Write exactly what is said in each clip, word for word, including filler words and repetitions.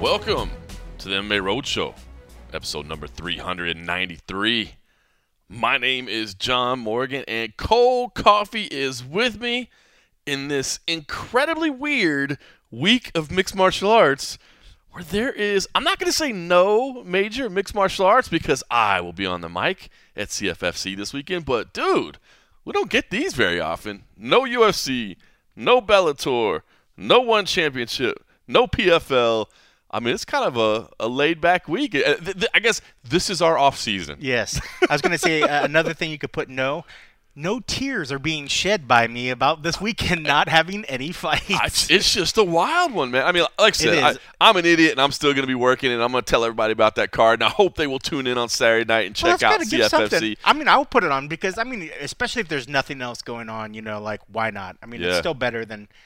Welcome to the M M A Road Show, episode number three hundred ninety-three. My name is John Morgan, and Cold Coffee is with me in this incredibly weird week of mixed martial arts where there is, I'm not going to say no major mixed martial arts because I will be on the mic at C F F C this weekend, but dude, we don't get these very often. No U F C, no Bellator, no ONE Championship, no P F L. I mean, it's kind of a, a laid-back week. I guess this is our off-season. Yes. I was going to say uh, another thing you could put no. No tears are being shed by me about this weekend not having any fights. I, it's just a wild one, man. I mean, like I said, I, I'm an idiot, and I'm still going to be working, and I'm going to tell everybody about that card, and I hope they will tune in on Saturday night and check well, out C F F C. I mean, I'll put it on because, I mean, especially if there's nothing else going on, you know, like, why not? I mean, yeah. It's still better than –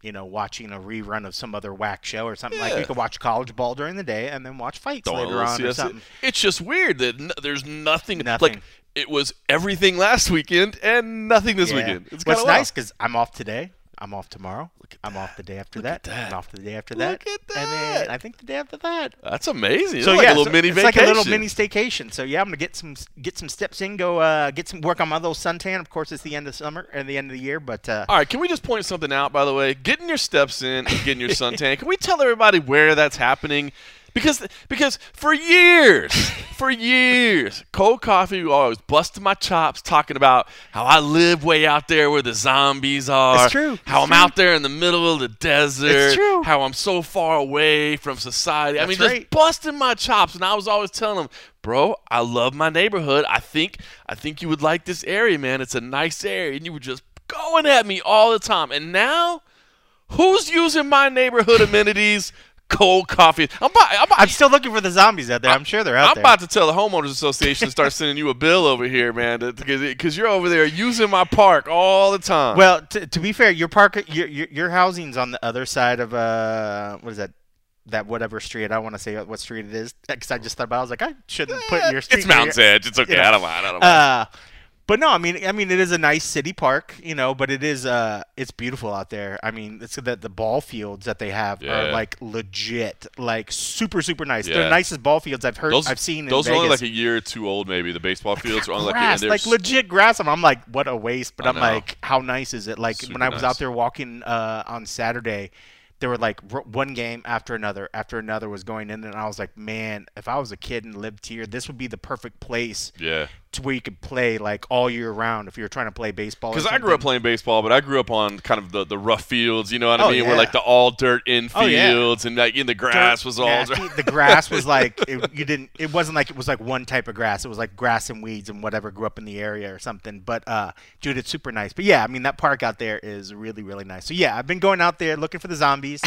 you know, watching a rerun of some other whack show or something. Yeah. Like you could watch college ball during the day and then watch fights Don't later on or something. It's just weird that no, there's nothing, nothing. Like it was everything last weekend and nothing this yeah. weekend. It's What's nice because I'm off today. I'm off tomorrow. I'm off the day after that. that. I'm off the day after that. Look at that. And then I think the day after that. That's amazing. So, it's like yeah, a little so mini it's vacation. It's like a little mini staycation. So, yeah, I'm going to get some get some steps in, go uh, get some work on my little suntan. Of course, it's the end of summer and the end of the year. But uh, all right, can we just point something out, by the way? Getting your steps in and getting your suntan. Can we tell everybody where that's happening? Because because for years, for years, Cold Coffee was always busting my chops talking about how I live way out there where the zombies are. It's true. How it's I'm true. out there in the middle of the desert. It's true. How I'm so far away from society. That's I mean, right. just busting my chops. And I was always telling them, bro, I love my neighborhood. I think I think you would like this area, man. It's a nice area. And you were just going at me all the time. And now, who's using my neighborhood amenities? Cold Coffee. I'm, about, I'm, about, I'm still looking for the zombies out there. I'm, I'm sure they're out I'm there. I'm about to tell the homeowners association to start sending you a bill over here, man, because you're over there using my park all the time. Well, t- to be fair, your park, your, your your housing's on the other side of uh, what is that? That whatever street. I want to say what street it is because I just thought about. It. I was like, I shouldn't eh, put in your street. It's Mountain's Edge. It's okay. You know, I don't mind. I don't mind. Uh, But no, I mean, I mean, it is a nice city park, you know. But it is, uh, it's beautiful out there. I mean, it's that the ball fields that they have yeah. are like legit, like super, super nice. Yeah. They're the nicest ball fields I've heard, those, I've seen. Those in Vegas. Are only like a year or two old, maybe. The baseball fields are only grass, like, like legit grass. I'm, I'm like, what a waste. But I I'm know. like, how nice is it? Like super when I was nice. out there walking uh, on Saturday, there were like one game after another, after another was going in, and I was like, man, if I was a kid and lived here, this would be the perfect place. Yeah. To where you could play like all year round if you're trying to play baseball. Because I grew up playing baseball, but I grew up on kind of the, the rough fields, you know what I oh, mean? Yeah. Where like the all dirt infields oh, yeah. and like in the grass dirt, was all nasty. The grass was like it, you didn't. It wasn't like it was like one type of grass. It was like grass and weeds and whatever grew up in the area or something. But uh, dude, it's super nice. But yeah, I mean that park out there is really really nice. So yeah, I've been going out there looking for the zombies.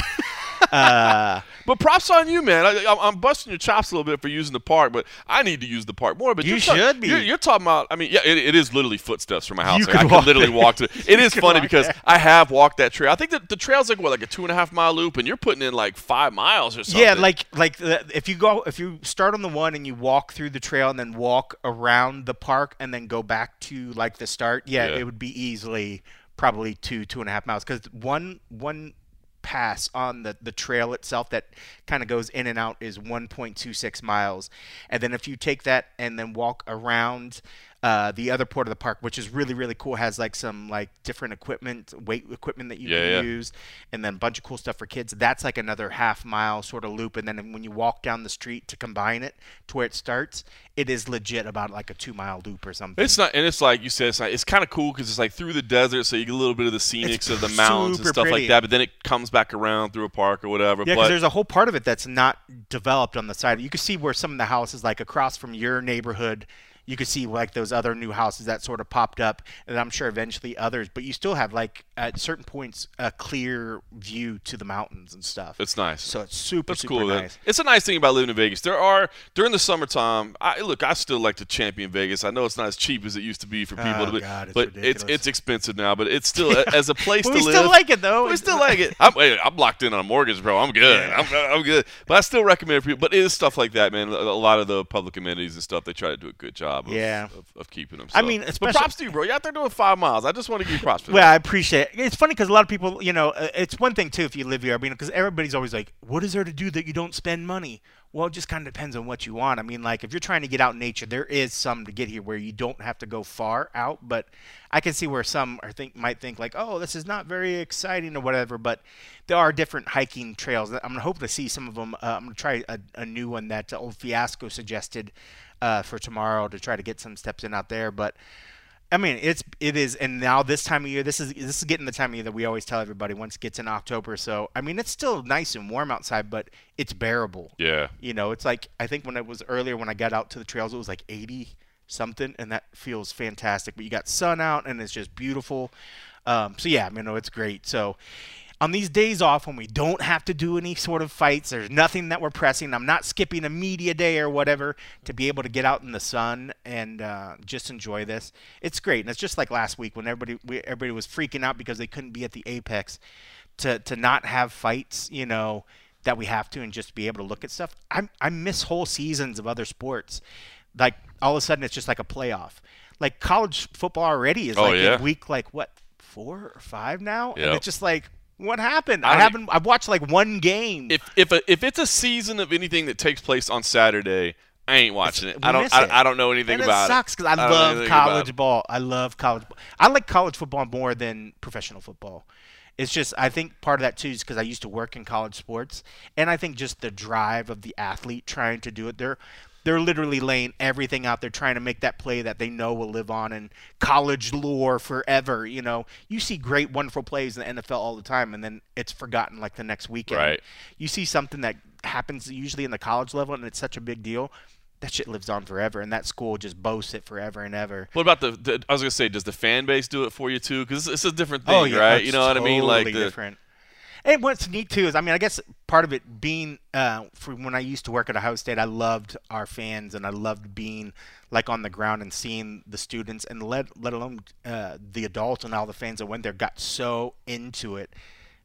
uh, but props on you, man. I, I'm busting your chops a little bit for using the park, but I need to use the park more. But you should talking, be. You're, You're talking about, I mean, yeah, it, it is literally footsteps from my house. Like, I could literally there. walk to it. It is funny because there. I have walked that trail. I think the, the trail's like, what, like a two and a half mile loop, and you're putting in like five miles or something. Yeah, like like the, if you go, if you start on the one and you walk through the trail and then walk around the park and then go back to like the start, yeah, yeah. it would be easily probably two, two and a half miles because one, one pass on the, the trail itself that kind of goes in and out is one point two six miles. And then if you take that and then walk around uh, the other part of the park, which is really, really cool, has like some like different equipment, weight equipment that you yeah, can yeah. use, and then a bunch of cool stuff for kids. That's like another half mile sort of loop. And then when you walk down the street to combine it to where it starts, it is legit about like a two mile loop or something. It's not, and it's like you said, it's, it's kind of cool because it's like through the desert, so you get a little bit of the scenics it's of the mountains and stuff pretty. like that. But then it comes back around through a park or whatever. Yeah, because there's a whole part of it that's not developed on the side. You can see where some of the houses, like across from your neighborhood. You could see like those other new houses that sort of popped up, and I'm sure eventually others. But you still have like uh, at certain points a clear view to the mountains and stuff. It's nice. So it's super, That's super cool, nice. It's a nice thing about living in Vegas. There are – during the summertime I, – look, I still like to champion Vegas. I know it's not as cheap as it used to be for people. Oh, to be, God, it's but ridiculous. It's, it's expensive now, but it's still – as a place to live – We still like it, though. We still like it. I'm, I'm locked in on a mortgage, bro. I'm good. Yeah. I'm, I'm good. But I still recommend it for people. But it is stuff like that, man. A lot of the public amenities and stuff, they try to do a good job of, yeah. of, of keeping them. So. I mean, especially – But props to you, bro. You're out there doing five miles. I just want to give you props for well, that. Well, I appreciate it. It's funny because a lot of people, you know, it's one thing, too, if you live here. I mean, because everybody's always like, what is there to do that you don't spend money? Well, it just kind of depends on what you want. I mean, like, if you're trying to get out in nature, there is some to get here where you don't have to go far out. But I can see where some are think might think, like, oh, this is not very exciting or whatever. But there are different hiking trails. I'm hoping to see some of them. Uh, I'm going to try a, a new one that Old Fiasco suggested uh, for tomorrow to try to get some steps in out there. But I mean, it's it is, and now this time of year, this is this is getting the time of year that we always tell everybody once it gets in October. So I mean, it's still nice and warm outside, but it's bearable. Yeah. You know, it's like I think when it was earlier when I got out to the trails, it was like eighty something, and that feels fantastic. But you got sun out, and it's just beautiful. Um, so yeah, I mean, it's great. So. On these days off when we don't have to do any sort of fights, there's nothing that we're pressing. I'm not skipping a media day or whatever to be able to get out in the sun and uh, just enjoy this. It's great. And it's just like last week when everybody we, everybody was freaking out because they couldn't be at the Apex to, to not have fights, you know, that we have to and just be able to look at stuff. I, I miss whole seasons of other sports. Like all of a sudden it's just like a playoff. Like college football already is oh, like yeah. in week like what, four or five now? Yep. And it's just like – What happened? I, I haven't. I've watched like one game. If if a, if it's a season of anything that takes place on Saturday, I ain't watching it. I don't. I, it. I don't know anything and about it. Sucks because I, I love college ball. I love college. I like college football more than professional football. It's just I think part of that too is because I used to work in college sports, and I think just the drive of the athlete trying to do it. They're they're literally laying everything out there trying to make that play that they know will live on in college lore forever. You know, you see great, wonderful plays in the N F L all the time, and then it's forgotten like the next weekend. Right. You see something that happens usually in the college level, and it's such a big deal. That shit lives on forever, and that school just boasts it forever and ever. What about the, the – I was going to say, does the fan base do it for you too? Because it's, it's a different thing, oh, yeah, right? You know totally what I mean? Like the, different. And what's neat, too, is, I mean, I guess part of it being uh, – from when I used to work at Ohio State, I loved our fans, and I loved being, like, on the ground and seeing the students, and let, let alone uh, the adults and all the fans that went there got so into it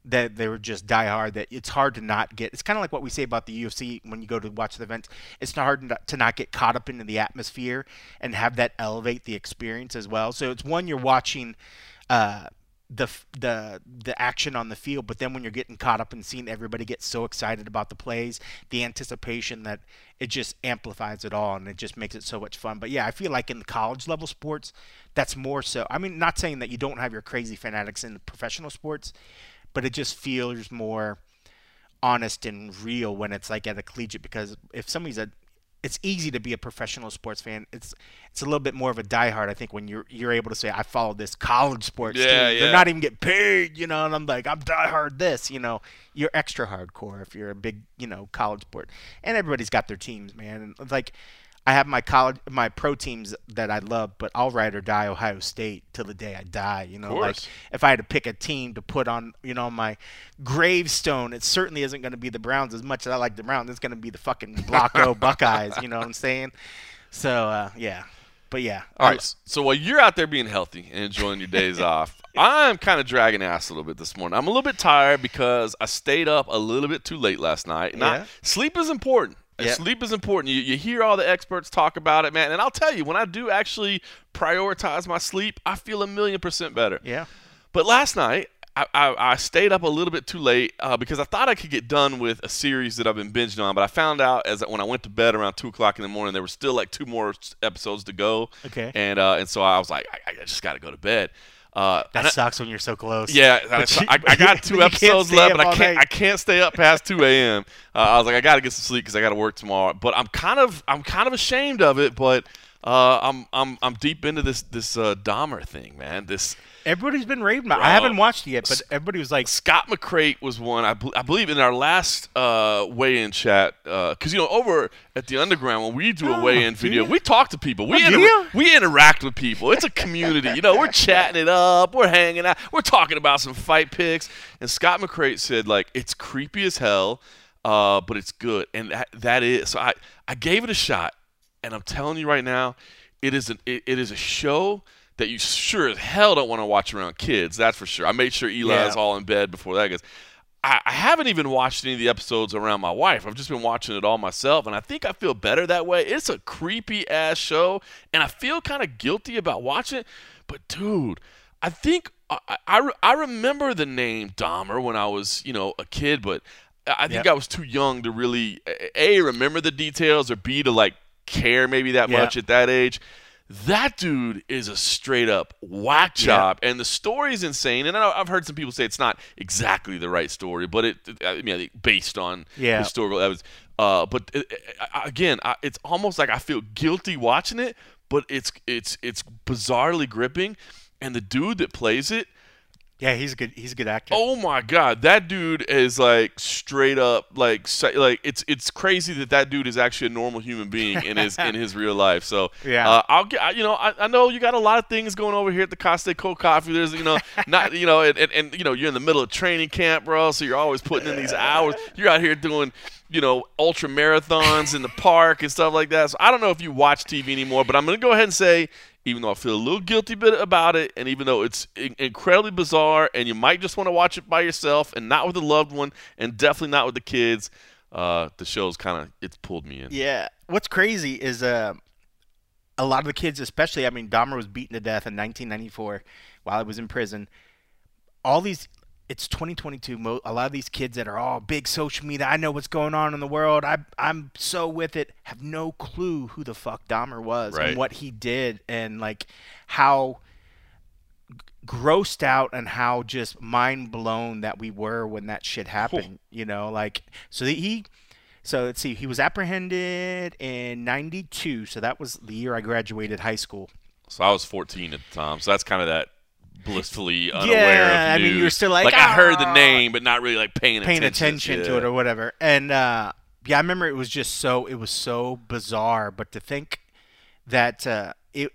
that they were just diehard that it's hard to not get – it's kind of like what we say about the U F C when you go to watch the events. It's hard to not get caught up into the atmosphere and have that elevate the experience as well. So it's one you're watching uh, – the the the action on the field, but then when you're getting caught up and seeing everybody get so excited about the plays, the anticipation, that it just amplifies it all, and it just makes it so much fun. But yeah, I feel like in the college level sports, that's more so. I mean, not saying that you don't have your crazy fanatics in the professional sports, but it just feels more honest and real when it's like at a collegiate, because if somebody's a it's easy to be a professional sports fan. It's it's a little bit more of a diehard, I think, when you're you're able to say, I follow this college sports yeah, team. Yeah. They're not even getting paid, you know, and I'm like, I'm diehard this, you know. You're extra hardcore if you're a big, you know, college sport. And everybody's got their teams, man. And like I have my college my pro teams that I love, but I'll ride or die Ohio State till the day I die, you know. Like if I had to pick a team to put on, you know, my gravestone, it certainly isn't going to be the Browns. As much as I like the Browns, it's going to be the fucking Blocko Buckeyes, you know what I'm saying? So, uh, yeah. But, yeah. All right. So while you're out there being healthy and enjoying your days off, I'm kind of dragging ass a little bit this morning. I'm a little bit tired because I stayed up a little bit too late last night. And yeah. I, sleep is important. Yep. Sleep is important. You, you hear all the experts talk about it, man. And I'll tell you, when I do actually prioritize my sleep, I feel a million percent better. Yeah. But last night, I, I, I stayed up a little bit too late uh, because I thought I could get done with a series that I've been binging on. But I found out as when I went to bed around two o'clock in the morning, there were still like two more episodes to go. Okay. And, uh, and so I was like, I, I just got to go to bed. Uh, that sucks I, when you're so close. Yeah, you, I, I got two episodes left, but I can't. Night. I can't stay up past two a m Uh, I was like, I got to get some sleep because I got to work tomorrow. But I'm kind of, I'm kind of ashamed of it. But Uh, I'm I'm I'm deep into this this uh, Dahmer thing, man. This everybody's been raving about. I haven't watched it yet, but everybody was like, Scott McCraight was one. I, bl I believe in our last uh, weigh-in chat, because uh, you know, over at the Underground when we do a oh, weigh-in video, we talk to people. We oh, inter we interact with people. It's a community, you know. We're chatting it up. We're hanging out. We're talking about some fight picks. And Scott McCraight said, like, it's creepy as hell, uh, but it's good. And that, that is. So I I gave it a shot. And I'm telling you right now, it is an, it, it is a show that you sure as hell don't want to watch around kids. That's for sure. I made sure Eli yeah. is all in bed before that goes. I, I haven't even watched any of the episodes around my wife. I've just been watching it all myself, and I think I feel better that way. It's a creepy-ass show, and I feel kind of guilty about watching it. But, dude, I think I, I, I remember the name Dahmer when I was, you know, a kid, but I think yep. I was too young to really, A, remember the details, or B, to, like, care maybe that yeah. much at that age. That dude is a straight up whack job, yeah. and the story is insane. And I know I've heard some people say it's not exactly the right story, but it, I mean, based on yeah. historical evidence. Uh, but it, again, I, it's almost like I feel guilty watching it, but it's it's it's bizarrely gripping, and the dude that plays it. Yeah, he's a good. He's a good actor. Oh my God, that dude is like straight up like like it's it's crazy that that dude is actually a normal human being in his in his real life. So yeah, uh, I'll get you know I, I know you got a lot of things going over here at the Costa Cold Coffee. There's you know not you know and, and and you know you're in the middle of training camp, bro. So you're always putting in these hours. You're out here doing you know ultra marathons in the park and stuff like that. So I don't know if you watch T V anymore, but I'm gonna go ahead and say, even though I feel a little guilty bit about it, and even though it's incredibly bizarre, and you might just want to watch it by yourself and not with a loved one, and definitely not with the kids, uh, the show's kind of, it's pulled me in. Yeah. What's crazy is uh, a lot of the kids, especially, I mean, Dahmer was beaten to death in nineteen ninety-four while he was in prison. All these, it's twenty twenty-two, a lot of these kids that are all big social media, I know what's going on in the world, I, I'm so with it, have no clue who the fuck Dahmer was right. and what he did and, like, how grossed out and how just mind-blown that we were when that shit happened, cool. you know? Like, so he – so let's see. He was apprehended in ninety-two, so that was the year I graduated high school. So I was fourteen at the time, so that's kind of that – blissfully unaware yeah, of news. I mean, you were still like, like I heard the name, but not really like paying, paying attention, attention yeah. to it or whatever. And uh, yeah, I remember it was just so it was so bizarre. But to think that uh, it,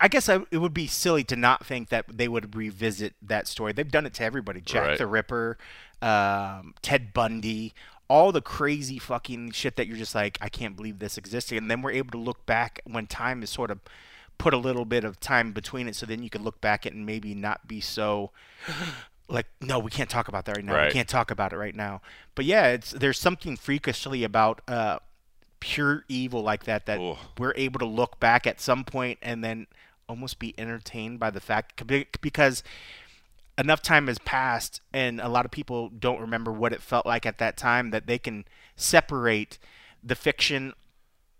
I guess I, it would be silly to not think that they would revisit that story. They've done it to everybody: Jack right. the Ripper, um, Ted Bundy, all the crazy fucking shit that you're just like, I can't believe this existed. And then we're able to look back when time is sort of put a little bit of time between it, so then you could look back at it and maybe not be so like, no, we can't talk about that right now. Right. We can't talk about it right now. But yeah, it's there's something freakishly about uh, pure evil like that that Ooh. We're able to look back at some point and then almost be entertained by the fact, because enough time has passed and a lot of people don't remember what it felt like at that time, that they can separate the fiction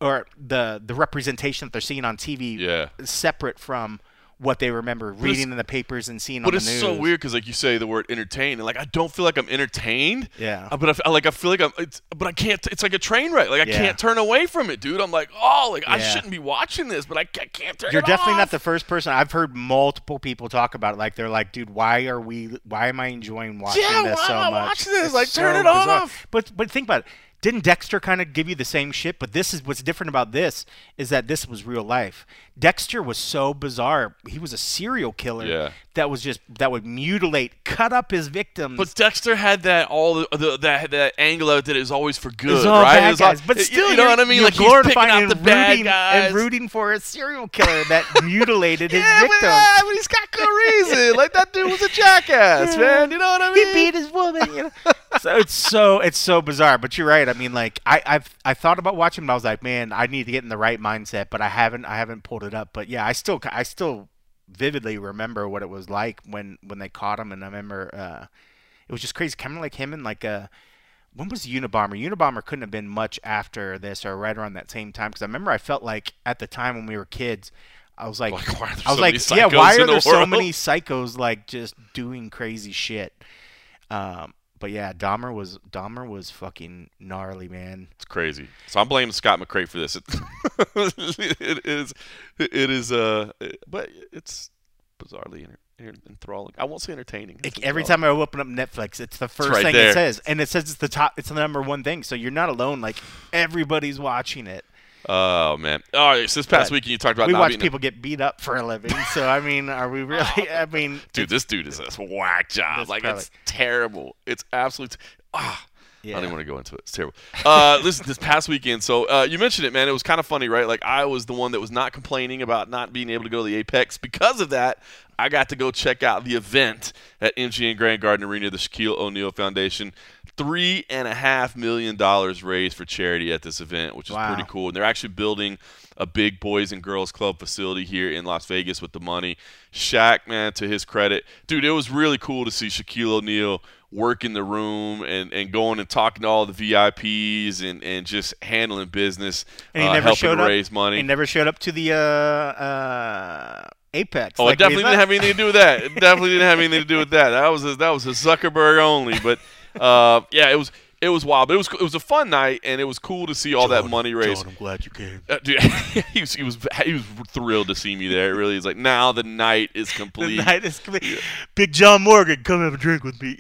or the the representation that they're seeing on T V yeah. separate from what they remember reading in the papers and seeing on the news. But it's so weird because, like you say, the word entertain, and like I don't feel like I'm entertained. Yeah. Uh, but I, like I feel like I'm, it's, but I can't. It's like a train wreck. Like I yeah. can't turn away from it, dude. I'm like, oh, like yeah. I shouldn't be watching this, but I can't, can't turn. You're it definitely off. Not the first person. I've heard multiple people talk about it. Like they're like, dude, why are we? Why am I enjoying watching yeah, this why so am I much? Watching this? It's like so turn it bizarre. Off. But but think about it. Didn't Dexter kind of give you the same shit? But this is what's different about this is that this was real life. Dexter was so bizarre. He was a serial killer yeah. that was just that would mutilate, cut up his victims. But Dexter had that all the, the that that angle out that is always for good, it's all right? Bad it was guys. All, but still, you know what I mean? Like glorifying out the bad guys and rooting for a serial killer that mutilated his yeah, victims. But, yeah, but he's got good reason. Like that dude was a jackass, man. You know what I mean? He beat his woman. You know? So it's so it's so bizarre. But you're right. I mean, like I I've I thought about watching, but I was like, man, I need to get in the right mindset. But I haven't I haven't pulled it up. But yeah, I still I still vividly remember what it was like when when they caught him, and I remember uh, it was just crazy. Kind of like him and like a. When was Unabomber? Unabomber couldn't have been much after this or right around that same time, because I remember I felt like at the time when we were kids, I was like, like why are there I was so like, many yeah, why are the there world? So many psychos like just doing crazy shit? Um, But yeah, Dahmer was Dahmer was fucking gnarly, man. It's crazy. So I'm blaming Scott McCraight for this. It, it is, it is, uh, but it's bizarrely enthralling. I won't say entertaining. It, every time I open up Netflix, it's the first it's right thing there. It says, and it says it's the top, it's the number one thing. So you're not alone. Like everybody's watching it. Oh man! All right, so this past but weekend you talked about we watch people get beat up for a living. So I mean, are we really? I mean, dude, this dude is a whack job. Like probably. It's terrible. It's absolutely. Ah, yeah. I don't even want to go into it. It's terrible. Uh, listen, this past weekend. So uh, you mentioned it, man. It was kind of funny, right? Like I was the one that was not complaining about not being able to go to the Apex because of that. I got to go check out the event at M G M Grand Garden Arena, the Shaquille O'Neal Foundation. Three and a half million dollars raised for charity at this event, which is wow. pretty cool. And they're actually building a big boys and girls club facility here in Las Vegas with the money. Shaq, man, to his credit, dude, it was really cool to see Shaquille O'Neal work in the room and, and going and talking to all the V I Ps and, and just handling business, and he uh, never helping showed raise up, money. He never showed up to the uh, uh, Apex. Oh, like it definitely didn't have anything to do with that. It definitely didn't have anything to do with that. That was a, that was a Zuckerberg only, but. Uh, yeah, it was it was wild, but it was it was a fun night, and it was cool to see all John, that money raised. John, I'm glad you came. Uh, dude, he was he was he was thrilled to see me there. It really is like now the night is complete. The night is complete. Yeah. Big John Morgan, come have a drink with me.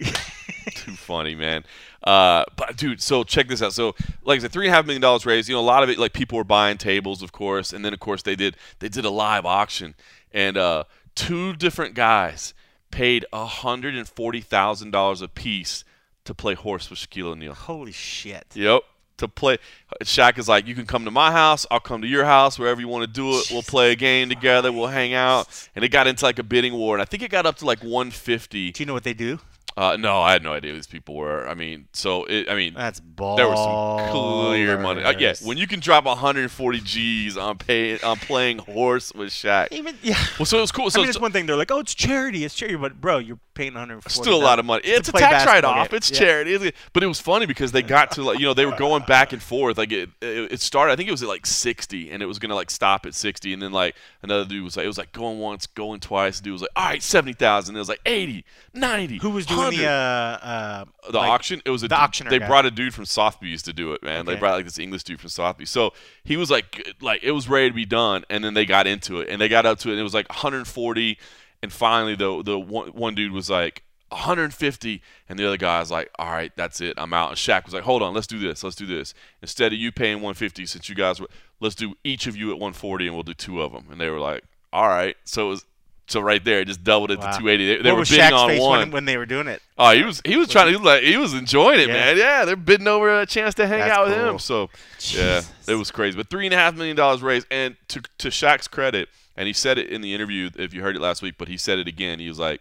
Too funny, man. Uh, but dude, so check this out. So, like I said, three and a half million dollars raised. You know, a lot of it, like people were buying tables, of course, and then of course they did they did a live auction, and uh, two different guys paid a hundred and forty thousand dollars a piece to play horse with Shaquille O'Neal. Holy shit. Yep. To play. Shaq is like, you can come to my house. I'll come to your house. Wherever you want to do it. Jesus. We'll play a game together. We'll hang out. And it got into like a bidding war. And I think it got up to like one fifty. Do you know what they do? Uh, no, I had no idea who these people were. I mean, so, it, I mean. That's ballers. There was some clear money. Uh, yeah, when you can drop one hundred forty G's on pay, on playing horse with Shaq. Even, yeah. Well, so it was cool. So I mean, it's one thing. They're like, oh, it's charity. It's charity. But, bro, you're paying one hundred forty. Still a lot of money. It's a tax write-off. It's yeah. charity. But it was funny because they got to, like, you know, they were going back and forth. Like, it, it, it started, I think it was at, like, sixty, and it was going to, like, stop at sixty. And then, like, another dude was like, it was, like, going once, going twice. The dude was like, all right, seventy thousand. It was like, eighty, ninety. Who was doing the, uh, uh, the like auction? It was a the auctioner They guy. brought a dude from Sotheby's to do it, man. Okay. They brought like this English dude from Sotheby's. So he was like, like it was ready to be done, and then they got into it, and they got up to it, and it was like one hundred forty, and finally the the one, one dude was like one hundred fifty, and the other guy's like, all right, that's it, I'm out. And Shaq was like, hold on, let's do this, let's do this. Instead of you paying one fifty, since you guys were, let's do each of you at one forty, and we'll do two of them. And they were like, all right. So it was. So right there, it just doubled it wow. to two eighty. They, they were bidding Shaq's on face one when, when they were doing it. Oh, he was he was trying to he was, like, he was enjoying it, yeah. man. Yeah, they're bidding over a chance to hang That's out with cool. him. So Jesus. yeah, it was crazy. But three and a half million dollars raised, and to to Shaq's credit, and he said it in the interview if you heard it last week, but he said it again. He was like,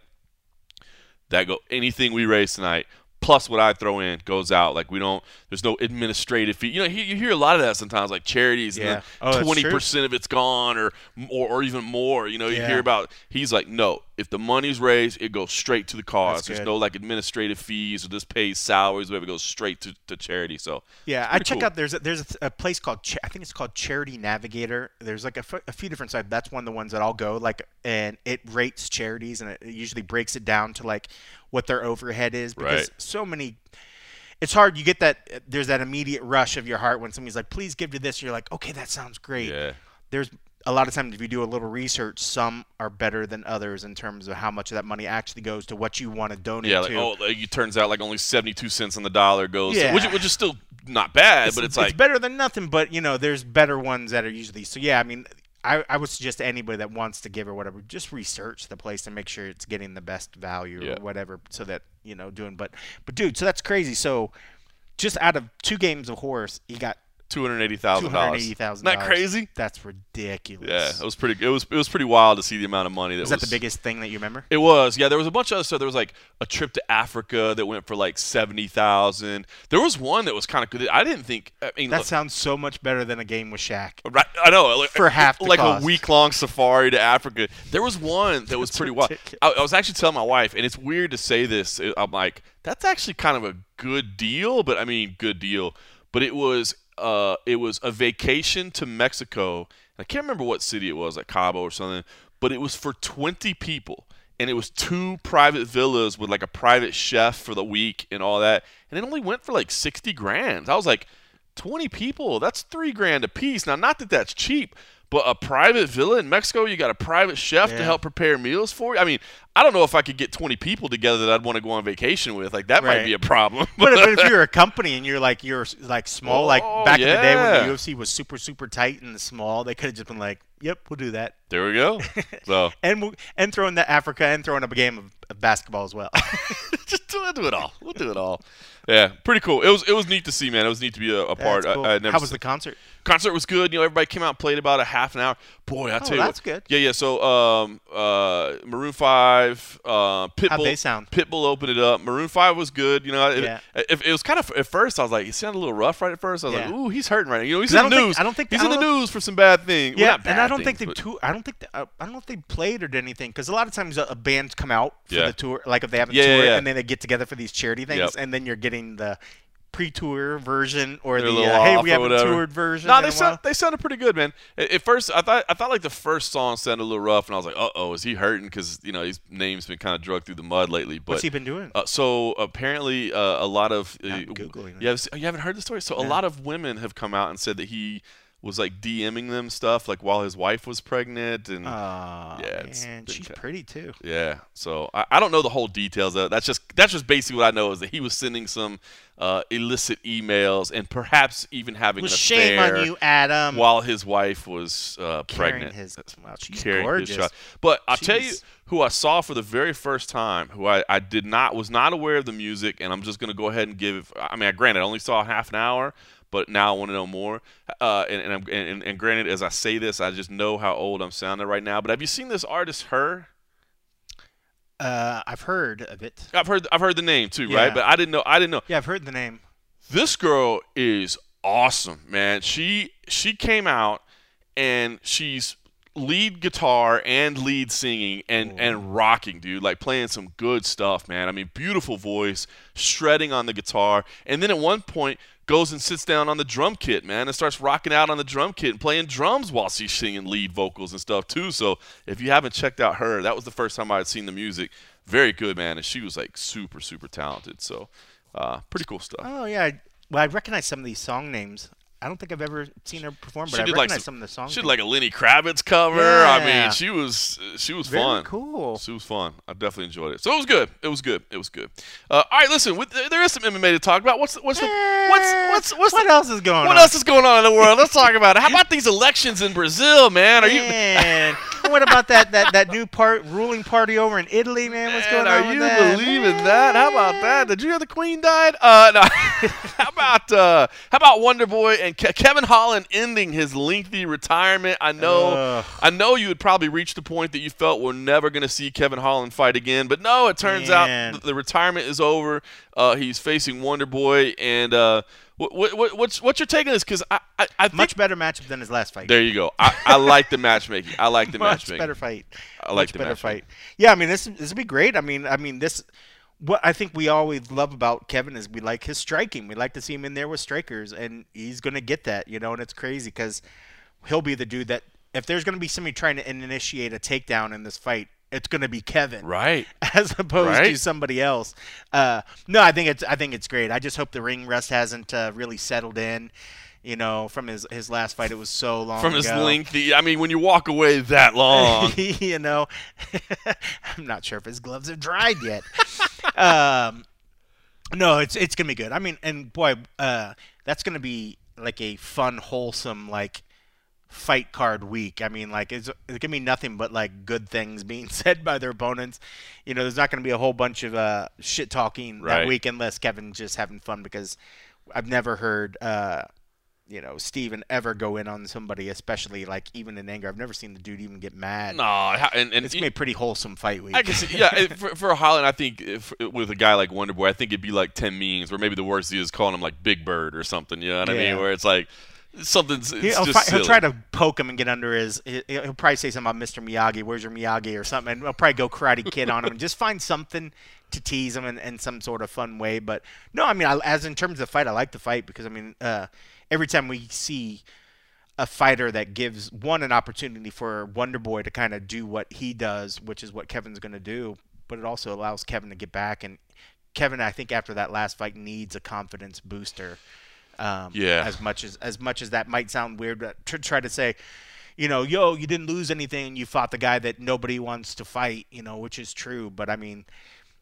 "That go anything we raise tonight." Plus, what I throw in goes out. Like we don't. There's no administrative fee. You know, you hear a lot of that sometimes, like charities. Yeah. And then twenty percent of it's gone, or more, or even more. You know, you yeah. hear about. He's like, no. If the money's raised, it goes straight to the cause. There's no like administrative fees or this pays salaries. Whatever, it goes straight to, to charity. So yeah, I checked cool. out. There's a, there's a, a place called Ch I think it's called Charity Navigator. There's like a, f a few different sites. That's one of the ones that I'll go like, and it rates charities, and it usually breaks it down to like what their overhead is, because right. so many it's hard. You get that there's that immediate rush of your heart when somebody's like, please give to this, you're like, okay, that sounds great. Yeah. There's a lot of times if you do a little research, some are better than others in terms of how much of that money actually goes to what you want to donate yeah, like, to. Oh, it turns out like only seventy-two cents on the dollar goes yeah. which, which is still not bad, it's, but it's, it's like it's better than nothing, but you know, there's better ones that are usually so yeah, I mean I, I would suggest to anybody that wants to give or whatever, just research the place and make sure it's getting the best value yeah. or whatever, so that, you know, doing. But, but dude, so that's crazy. So just out of two games of horse, he got two hundred eighty thousand dollars. two hundred eighty thousand dollars. Not crazy? That's ridiculous. Yeah, it was pretty. It was it was pretty wild to see the amount of money that was. Was that the biggest thing that you remember? It was. Yeah, there was a bunch of other stuff. There was like a trip to Africa that went for like seventy thousand dollars. There was one that was kind of good. I didn't think. I mean, that look, sounds so much better than a game with Shaq. Right, I know. Like, for half the like cost. A week long safari to Africa. There was one that was pretty ridiculous. wild. I, I was actually telling my wife, and it's weird to say this. I'm like, that's actually kind of a good deal, but I mean, good deal. But it was. Uh, it was a vacation to Mexico. I can't remember what city it was, like Cabo or something, but it was for twenty people. and it was two private villas with like a private chef for the week and all that, and it only went for like sixty grand. I was like, twenty people, that's three grand a piece. Now, not that that's cheap, but a private villa in Mexico, you got a private chef yeah. to help prepare meals for you. I mean, I don't know if I could get twenty people together that I'd want to go on vacation with. Like, that right. might be a problem. But, but if you're a company and you're like you're like small, oh, like back yeah. in the day when the U F C was super super tight and small, they could have just been like, "Yep, we'll do that." There we go. So and we'll, and throwing to Africa and throwing up a game of, of basketball as well. Just do, we'll do it all. We'll do it all. Yeah, pretty cool. It was it was neat to see, man. It was neat to be a, a part. Cool. I, I never How was the concert? Concert was good. You know, everybody came out and played about a half an hour. Boy, I oh, tell you that's what. Good. Yeah, yeah. So, um, uh, Maroon five, uh, Pitbull. How'd they sound? Pitbull opened it up. Maroon five was good. You know, it, yeah. it, it, it was kind of at first. I was like, it sounded a little rough right at first. I was yeah. like, ooh, he's hurting right now. You know, he's in the news. Think, I don't think he's I don't in the news for some bad things. Yeah, well, not bad and I don't things, think they too. I don't think they, I don't know if they played or did anything, because a lot of times a, a band come out for yeah. the tour, like if they haven't yeah, toured, yeah, yeah. and then they get together for these charity things, yep. and then you're getting the pre-tour version or They're the uh, hey we haven't whatever. toured version. No, nah, they sound, they sounded pretty good, man. At, at first, I thought I thought like the first song sounded a little rough, and I was like, uh oh, is he hurting? Because you know his name's been kind of drugged through the mud lately. But, what's he been doing? Uh, so apparently, uh, a lot of uh, I'm Googling you, have, you haven't heard the story. So no. a lot of women have come out and said that he was like DMing them stuff like while his wife was pregnant, and oh, yeah, man, she's tough. pretty too. Yeah, so I, I don't know the whole details of it. That's just that's just basically what I know is that he was sending some uh, illicit emails and perhaps even having well, an affair. Shame on you, Adam. While his wife was uh, carrying pregnant, his, wow, she's carrying gorgeous. His child. But I'll Jeez. tell you who I saw for the very first time, who I, I did not was not aware of the music, and I'm just gonna go ahead and give. I mean, granted, I only saw half an hour. But now I want to know more. Uh, and, and, I'm, and, and granted, as I say this, I just know how old I'm sounding right now. But have you seen this artist, Her? Uh, I've heard of it. I've heard I've heard the name too, yeah. right? But I didn't know. I didn't know. Yeah, I've heard the name. This girl is awesome, man. She she came out and she's lead guitar and lead singing and, and rocking, dude, like playing some good stuff, man. I mean, beautiful voice, shredding on the guitar. And then at one point goes and sits down on the drum kit, man, and starts rocking out on the drum kit and playing drums while she's singing lead vocals and stuff too. So if you haven't checked out Her, that was the first time I had seen the music. Very good, man. And she was like super, super talented. So uh, pretty cool stuff. Oh, yeah. Well, I recognize some of these song names. I don't think I've ever seen her perform, but she I recognize like some, some of the songs. She did like a Lenny Kravitz cover. Yeah. I mean, she was she was Very fun. cool. She was fun. I definitely enjoyed it. So it was good. It was good. It was good. Uh, all right, listen. With, there is some M M A to talk about. What's what's the, what's what's what's what the, else is going? What on? What else is going on in the world? Let's talk about it. How about these elections in Brazil, man? Are man. you? What about that that that new part ruling party over in Italy, man? What's man, going on? Are you that? believing man. that? How about that? Did you hear the Queen died? Uh, no. How about uh, how about Wonderboy and Ke Kevin Holland ending his lengthy retirement? I know, Ugh. I know you had probably reached the point that you felt we're never going to see Kevin Holland fight again, but no, it turns Man. out th the retirement is over. Uh, he's facing Wonderboy, and uh, what, what, what's what's your take on this? Because I, I, I think much better matchup than his last fight. There you go. I, I like the matchmaking. I like the much matchmaking. Much better fight. I like much the better fight. Yeah, I mean this this would be great. I mean, I mean this. What I think we always love about Kevin is we like his striking. We like to see him in there with strikers, and he's going to get that, you know, and it's crazy because he'll be the dude that if there's going to be somebody trying to initiate a takedown in this fight, it's going to be Kevin. Right. As opposed right. to somebody else. Uh, no, I think it's I think it's great. I just hope the ring rust hasn't uh, really settled in. You know, from his his last fight, it was so long From ago. his lengthy, I mean, when you walk away that long. you know, I'm not sure if his gloves have dried yet. um, no, it's it's going to be good. I mean, and boy, uh, that's going to be like a fun, wholesome, like, fight card week. I mean, like, it's, it's going to be nothing but, like, good things being said by their opponents. You know, there's not going to be a whole bunch of uh, shit-talking right. that week unless Kevin's just having fun, because I've never heard uh, – you know, Steven ever go in on somebody, especially like even in anger. I've never seen the dude even get mad. No, and, and it's gonna be a pretty wholesome fight week. I can see, yeah, for, for Holland, I think if, with a guy like Wonderboy, I think it'd be like ten memes where maybe the worst is calling him like Big Bird or something. You know what yeah. I mean? Where it's like something's it's he'll, just silly. He'll try to poke him and get under his. He'll probably say something about Mister Miyagi. Where's your Miyagi or something? And I'll probably go Karate Kid on him and just find something to tease him in, in some sort of fun way. But no, I mean, I, as in terms of the fight, I like the fight because I mean. uh Every time we see a fighter that gives, one, an opportunity for Wonderboy to kind of do what he does, which is what Kevin's going to do, but it also allows Kevin to get back. And Kevin, I think after that last fight, needs a confidence booster. Um, yeah. As much as as much as that might sound weird, but to try to say, you know, yo, you didn't lose anything. You fought the guy that nobody wants to fight, you know, which is true. But, I mean,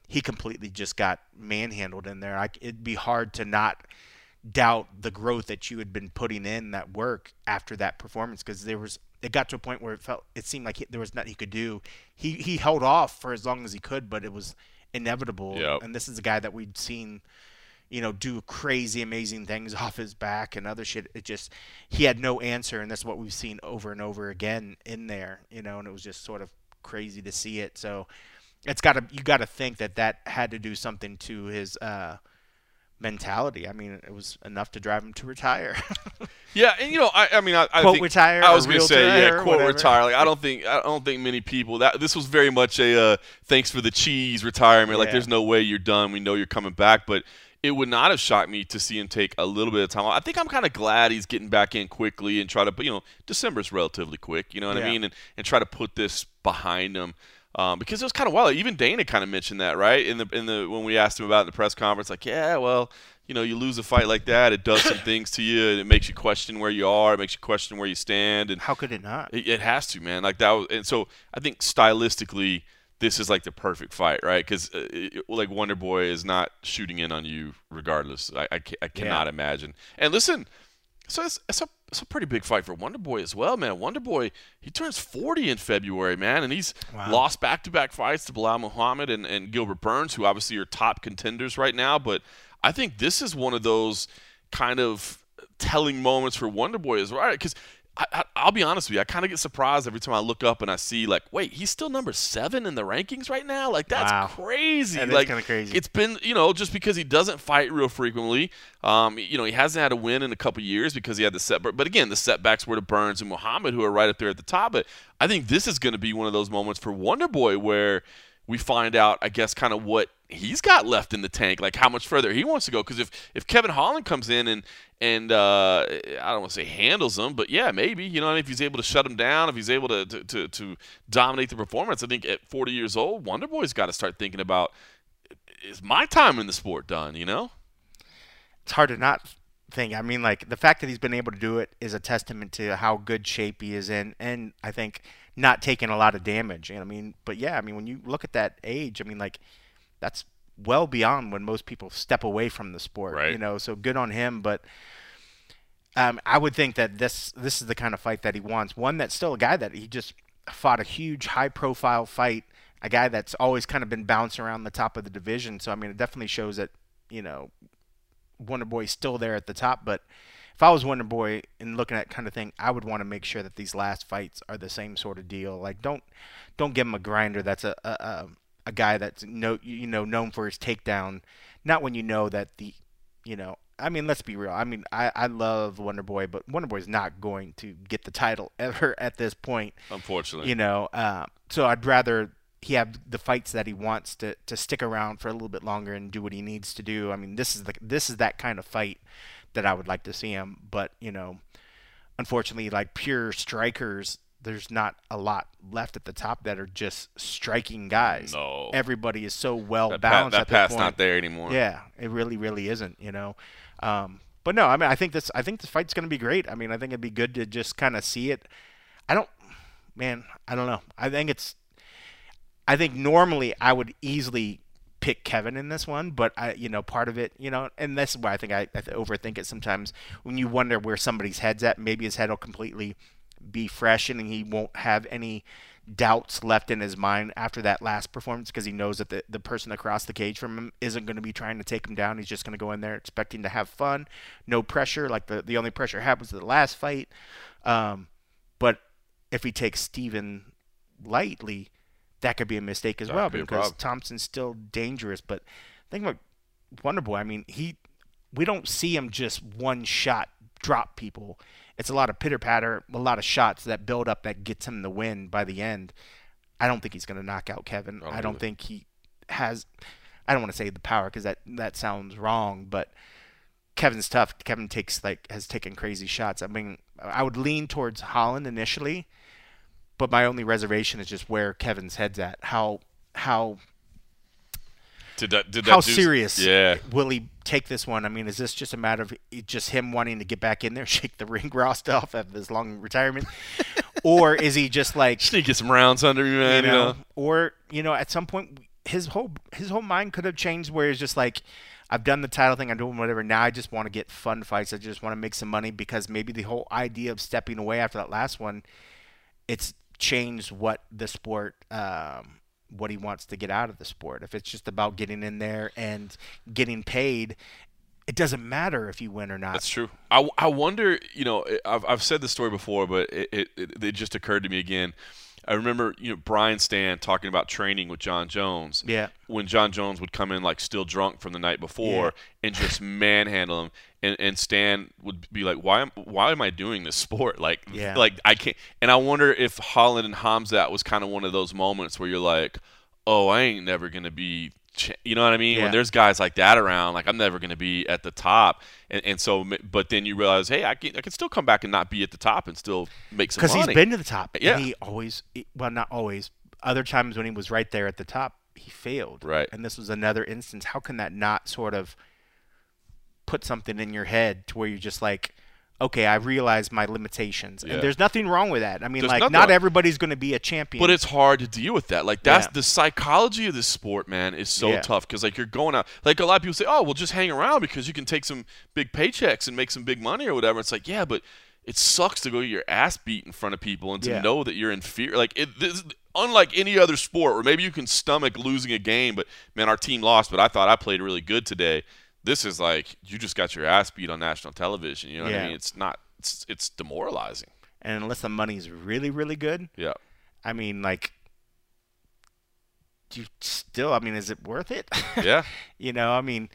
he completely just got manhandled in there. I, it'd be hard to not doubt the growth that you had been putting in that work after that performance, because there was, it got to a point where it felt, it seemed like he, there was nothing he could do. He he held off for as long as he could, but it was inevitable. Yep. And this is a guy that we'd seen, you know, do crazy, amazing things off his back and other shit. It just, he had no answer, and that's what we've seen over and over again in there, you know, and it was just sort of crazy to see it. So it's got to, you got to think that that had to do something to his, uh, mentality. I mean, it was enough to drive him to retire. Yeah, and you know, I, I mean, I, I quote think, retire. I was going to say, yeah, quote whatever. retire. Like, I don't think, I don't think many people. That this was very much a uh, thanks for the cheese retirement. Yeah. Like, there's no way you're done. We know you're coming back, but it would not have shocked me to see him take a little bit of time. I think I'm kind of glad he's getting back in quickly and try to, you know, December's relatively quick. You know what yeah. I mean? And and try to put this behind him. Um, because it was kind of wild. Even Dana kind of mentioned that, right? In the in the when we asked him about it in the press conference, like, yeah, well, you know, you lose a fight like that, it does some things to you, and it makes you question where you are, it makes you question where you stand. And how could it not? It, it has to, man. Like that was, and so I think stylistically, this is like the perfect fight, right? Because uh, like Wonderboy is not shooting in on you, regardless. I I, ca I cannot yeah. imagine. And listen, so it's, it's a It's a pretty big fight for Wonderboy as well, man. Wonderboy, he turns forty in February, man, and he's wow. lost back-to-back fights to Bilal Muhammad and, and Gilbert Burns, who obviously are top contenders right now. But I think this is one of those kind of telling moments for Wonderboy as well, right? Because I, I, I'll be honest with you, I kind of get surprised every time I look up and I see, like, wait, he's still number seven in the rankings right now? Like, that's wow. crazy. That like, is kind of crazy. It's been, you know, just because he doesn't fight real frequently. Um, you know, he hasn't had a win in a couple years because he had the setback. But, again, the setbacks were to Burns and Muhammad, who are right up there at the top. But I think this is going to be one of those moments for Wonderboy where we find out, I guess, kind of what he's got left in the tank, like how much further he wants to go. Because if, if Kevin Holland comes in and, and uh, I don't want to say handles him, but yeah, maybe, you know what I mean? If he's able to shut him down, if he's able to, to, to, to dominate the performance, I think at forty years old, Wonderboy's got to start thinking about, is my time in the sport done, you know? It's hard to not think. I mean, like, the fact that he's been able to do it is a testament to how good shape he is in, and I think not taking a lot of damage. And I mean, but yeah, I mean, when you look at that age, I mean, like, that's well beyond when most people step away from the sport, right. you know, so good on him. But um, I would think that this this is the kind of fight that he wants. One that's still a guy that he just fought a huge high-profile fight, a guy that's always kind of been bouncing around the top of the division. So, I mean, it definitely shows that, you know, Wonderboy's still there at the top. But if I was Wonderboy and looking at kind of thing, I would want to make sure that these last fights are the same sort of deal. Like, don't don't give him a grinder that's a, a, a a guy that's no, you know, known for his takedown. Not when you know that the, you know, I mean, let's be real. I mean, I, I love Wonderboy, but Wonderboy's not going to get the title ever at this point. Unfortunately. You know, uh, so I'd rather he have the fights that he wants to, to stick around for a little bit longer and do what he needs to do. I mean, this is the, this is that kind of fight that I would like to see him. But, you know, unfortunately, like pure strikers, there's not a lot left at the top that are just striking guys. No. Everybody is so well balanced at this point. That path's not there anymore. Yeah, it really, really isn't, you know. Um, but, no, I mean, I think this I think this fight's going to be great. I mean, I think it'd be good to just kind of see it. I don't – man, I don't know. I think it's – I think normally I would easily pick Kevin in this one, but, I, you know, part of it, you know, and that's why I think I, I overthink it sometimes. When you wonder where somebody's head's at, maybe his head will completely – be fresh and he won't have any doubts left in his mind after that last performance because he knows that the, the person across the cage from him isn't going to be trying to take him down. He's just going to go in there expecting to have fun, no pressure. Like the, the only pressure happens to the last fight. Um, but if he takes Stephen lightly, that could be a mistake as that well because Thompson's still dangerous. But think about Wonderboy. I mean, he we don't see him just one shot drop people. It's a lot of pitter-patter, a lot of shots that build up that gets him the win by the end. I don't think he's going to knock out Kevin. I don't think he has – I don't want to say the power because that, that sounds wrong, but Kevin's tough. Kevin takes like has taken crazy shots. I mean, I would lean towards Holland initially, but my only reservation is just where Kevin's head's at. How how did that, did that how do, serious yeah. will he take this one? I mean, is this just a matter of just him wanting to get back in there, shake the ring rust off of his long retirement, or is he just like sneaking some rounds under you, man? You know, you know? Or you know, at some point his whole his whole mind could have changed where he's just like, I've done the title thing. I'm doing whatever. Now I just want to get fun fights. I just want to make some money, because maybe the whole idea of stepping away after that last one, it's changed what the sport, um, what he wants to get out of the sport. If it's just about getting in there and getting paid, it doesn't matter if you win or not. That's true. I, I wonder, you know, I've, I've said this story before, but it, it, it, it just occurred to me again. I remember, you know, Brian Stan talking about training with John Jones. Yeah. When John Jones would come in like still drunk from the night before yeah. and just manhandle him, and, and Stan would be like, "Why am why am I doing this sport? Like, yeah. like I can't." And I wonder if Holland and Hamzat was kind of one of those moments where you're like, "Oh, I ain't never gonna be," ch-. you know what I mean? Yeah. When there's guys like that around, like I'm never gonna be at the top. And, and so, but then you realize, hey, I can I can still come back and not be at the top and still make some money. Because he's been to the top. Yeah. And he always, well, not always. Other times when he was right there at the top, he failed. Right. And this was another instance. How can that not sort of put something in your head to where you're just like, okay, I realize my limitations. Yeah. And there's nothing wrong with that. I mean, there's like, not wrong. Everybody's going to be a champion. But it's hard to deal with that. Like, that's yeah. the psychology of this sport, man, is so yeah. tough. Because, like, you're going out. Like, a lot of people say, oh, well, just hang around because you can take some big paychecks and make some big money or whatever. It's like, yeah, but it sucks to go get your ass beat in front of people and to yeah. know that you're in fear. Like, it, this, unlike any other sport where maybe you can stomach losing a game, but, man, our team lost, but I thought I played really good today. This is like you just got your ass beat on national television. You know what yeah. I mean? It's not. It's it's demoralizing. And unless the money's really, really good. Yeah. I mean, like, you still. I mean, is it worth it? Yeah. You know, I mean,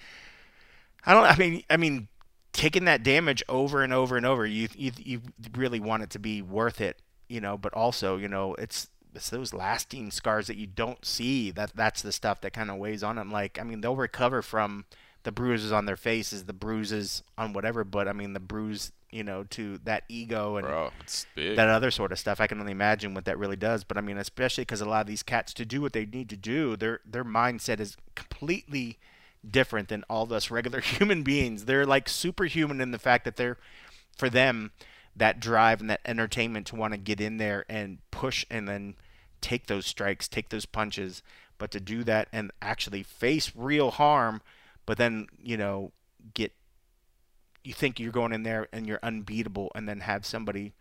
I don't. I mean, I mean, taking that damage over and over and over. You you you really want it to be worth it, you know. But also, you know, it's. It's those lasting scars that you don't see. That that's the stuff that kind of weighs on them. Like, I mean, they'll recover from the bruises on their faces, the bruises on whatever, but I mean the bruise, you know, to that ego and Bro, it's big. That other sort of stuff. I can only imagine what that really does. But I mean, especially because a lot of these cats, to do what they need to do, their their mindset is completely different than all of us regular human beings. They're like superhuman in the fact that they're, for them, that drive and that entertainment to want to get in there and push and then take those strikes, take those punches, but to do that and actually face real harm. But then, you know, get you think you're going in there and you're unbeatable, and then have somebody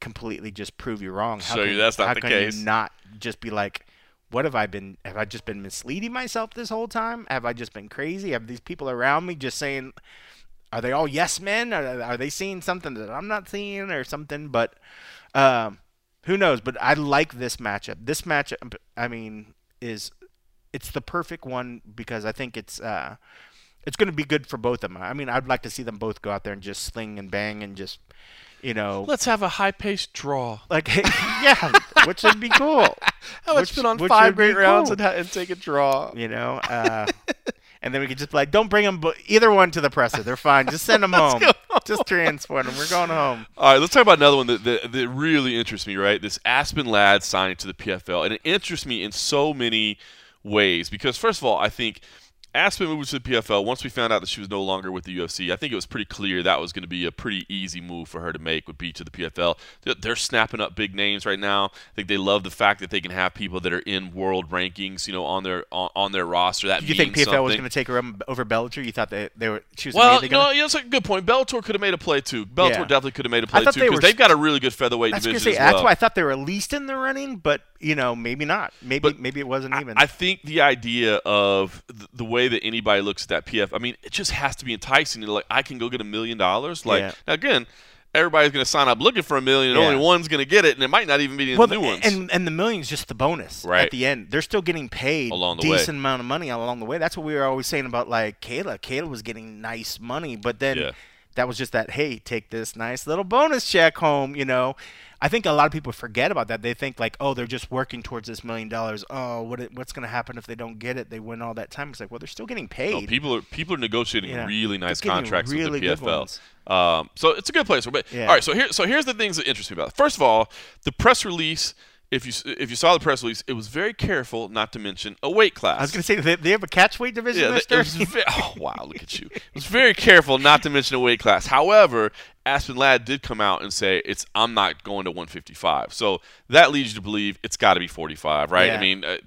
completely just prove you wrong. How so can, that's not how the can case. You not just be like, what have I been? Have I just been misleading myself this whole time? Have I just been crazy? Have these people around me just saying, are they all yes men? Are, are they seeing something that I'm not seeing or something? But um, who knows? But I like this matchup. This matchup, I mean, is. It's the perfect one because I think it's uh, it's going to be good for both of them. I mean, I'd like to see them both go out there and just sling and bang and just, you know. Let's have a high-paced draw. Like, yeah, which would be cool. Oh, let's put on five great rounds cool. and, and take a draw. You know, uh, and then we could just be like, don't bring them bo- either one to the presser. They're fine. Just send them home. Just transport them. We're going home. All right, let's talk about another one that, that, that really interests me, right? This Aspen Ladd signing to the P F L. And it interests me in so many ways, because first of all, I think Aspen moved to the P F L once we found out that she was no longer with the U F C. I think it was pretty clear that was going to be a pretty easy move for her to make, would be to the P F L. They're snapping up big names right now. I think they love the fact that they can have people that are in world rankings, you know, on their on, on their roster. That you means think P F L something. Was going to take her over Bellator? You thought they they were she was well, no, gonna... yeah, that's a good point. Bellator could have made a play too. Bellator yeah. definitely could have made a play too because they they've got a really good featherweight division. Say, as well. That's why I thought they were at least in the running, but you know, maybe not. Maybe but maybe it wasn't even. I, I think the idea of the, the way. That anybody looks at that P F, I mean, it just has to be enticing. You're like, I can go get a million dollars. Like yeah. now, again, everybody's going to sign up looking for a million, and yeah. only one's going to get it, and it might not even be the well, new ones. And and the million's just the bonus right. at the end. They're still getting paid along the decent way. Amount of money along the way. That's what we were always saying about like Kayla. Kayla was getting nice money, but then. Yeah. that was just that, hey, take this nice little bonus check home, you know. I think a lot of people forget about that. They think like, oh, they're just working towards this million dollars. Oh, what what's going to happen if they don't get it? They went all that time. It's like, well, they're still getting paid. No, people are people are negotiating yeah. really nice contracts really with the P F L. Um, so it's a good place. But yeah. all right, so here so here's the things that interest me about it. First of all, the press release. If you if you saw the press release, it was very careful not to mention a weight class. I was going to say, they, they have a catch weight division. Yeah, they, it was very, oh, wow, look at you. It was very careful not to mention a weight class. However, Aspen Ladd did come out and say, it's I'm not going to one fifty-five. So that leads you to believe it's got to be forty-five, right? Yeah. I mean, uh,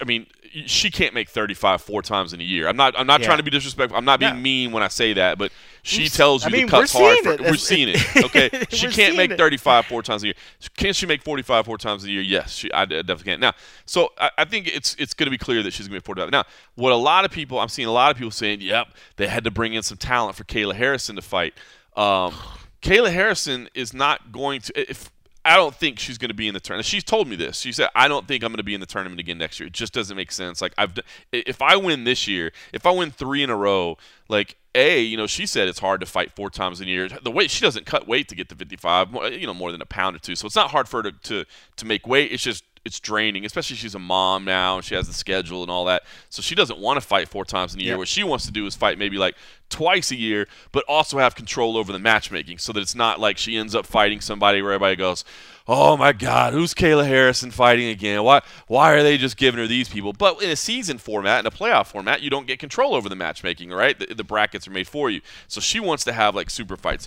I mean, she can't make thirty-five four times in a year. I'm not I'm not yeah. trying to be disrespectful. I'm not being no. mean when I say that, but she we're, tells you I mean, the cut's hard. For, we're seeing it. Okay, she can't make thirty-five four times a year. Can she make forty-five four times a year? Yes, she, I definitely can. Now, so I, I think it's it's going to be clear that she's going to be forty-five. Now, what a lot of people I'm seeing a lot of people saying, yep, they had to bring in some talent for Kayla Harrison to fight. Um, Kayla Harrison is not going to. If, I don't think she's going to be in the tournament. She's told me this. She said, I don't think I'm going to be in the tournament again next year. It just doesn't make sense. Like, I've, if I win this year, if I win three in a row, like, A, you know, she said it's hard to fight four times in a year. The weight, she doesn't cut weight to get to fifty-five, you know, more than a pound or two. So it's not hard for her to, to, to make weight. It's just, it's draining, especially she's a mom now and she has the schedule and all that. So she doesn't want to fight four times in a year. Yep. What she wants to do is fight maybe like twice a year, but also have control over the matchmaking so that it's not like she ends up fighting somebody where everybody goes, oh my God, who's Kayla Harrison fighting again? Why why are they just giving her these people? But in a season format, in a playoff format, you don't get control over the matchmaking, right? The, the brackets are made for you. So she wants to have like super fights.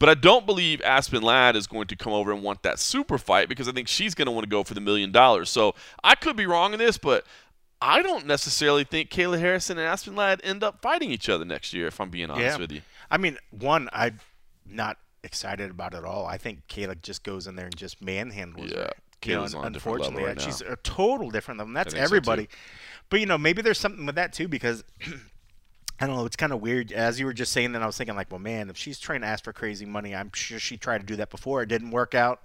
But I don't believe Aspen Ladd is going to come over and want that super fight because I think she's going to want to go for the million dollars. So I could be wrong in this, but I don't necessarily think Kayla Harrison and Aspen Ladd end up fighting each other next year, if I'm being honest yeah. with you. I mean, one, I'm not excited about it at all. I think Kayla just goes in there and just manhandles yeah. her. Kayla's you know, on unfortunately, right she's a total different level. That's everybody. So but, you know, maybe there's something with that, too, because – I don't know. It's kind of weird. As you were just saying that, I was thinking like, well, man, if she's trying to ask for crazy money, I'm sure she tried to do that before. It didn't work out.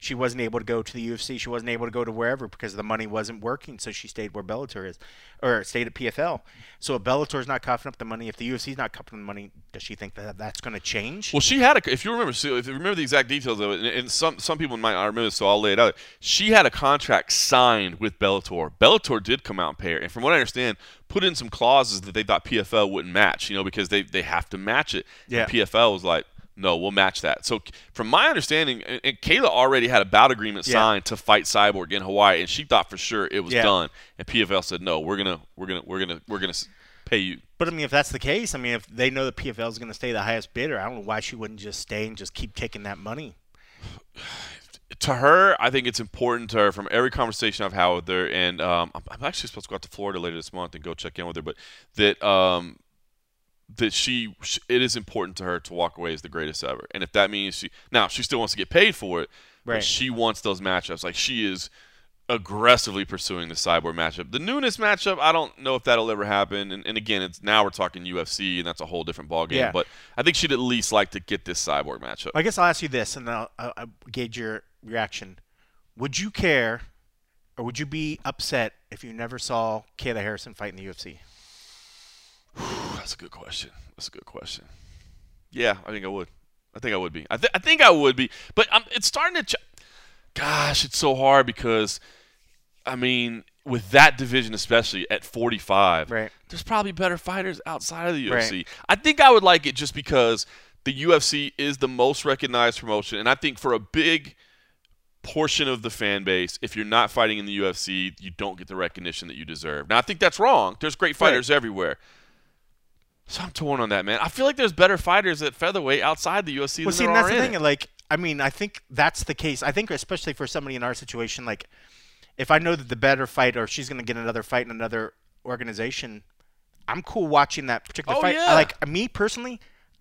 She wasn't able to go to the U F C. She wasn't able to go to wherever because the money wasn't working, so she stayed where Bellator is or stayed at P F L. So if Bellator's not coughing up the money, if the U F C's not coughing up the money, does she think that that's going to change? Well, she had a – if you remember so if you remember the exact details of it, and some, some people might not remember this, so I'll lay it out. She had a contract signed with Bellator. Bellator did come out and pay her, and from what I understand, put in some clauses that they thought P F L wouldn't match, you know, because they, they have to match it. Yeah. And P F L was like – no, we'll match that. So from my understanding, and Kayla already had a bout agreement yeah. signed to fight Cyborg in Hawaii, and she thought for sure it was yeah. done. And P F L said, "No, we're gonna, we're gonna, we're gonna, we're gonna pay you." But I mean, if that's the case, I mean, if they know that P F L is gonna stay the highest bidder, I don't know why she wouldn't just stay and just keep taking that money. To her, I think it's important to her from every conversation I've had with her, and um, I'm actually supposed to go out to Florida later this month and go check in with her, but that. Um, that she it is important to her to walk away as the greatest ever. And if that means she – now, she still wants to get paid for it, right. but she wants those matchups. Like, she is aggressively pursuing the Cyborg matchup. The Nunes matchup, I don't know if that'll ever happen. And, and again, it's now we're talking U F C, and that's a whole different ballgame. Yeah. But I think she'd at least like to get this Cyborg matchup. I guess I'll ask you this, and then I'll, I'll gauge your reaction. Would you care or would you be upset if you never saw Kayla Harrison fight in the U F C? That's a good question. That's a good question. Yeah, I think I would. I think I would be. I, th I think I would be. But I'm, it's starting to ch – gosh, it's so hard because, I mean, with that division especially at forty-five, right. there's probably better fighters outside of the U F C. Right. I think I would like it just because the U F C is the most recognized promotion, and I think for a big – portion of the fan base, if you're not fighting in the U F C, you don't get the recognition that you deserve. Now, I think that's wrong. There's great fighters right. everywhere. So I'm torn on that, man. I feel like there's better fighters at featherweight outside the U F C well, than see, there and are that's in the thing. It. Like, I mean, I think that's the case. I think especially for somebody in our situation, like if I know that the better fighter, she's going to get another fight in another organization, I'm cool watching that particular oh, fight. Yeah. Like me personally,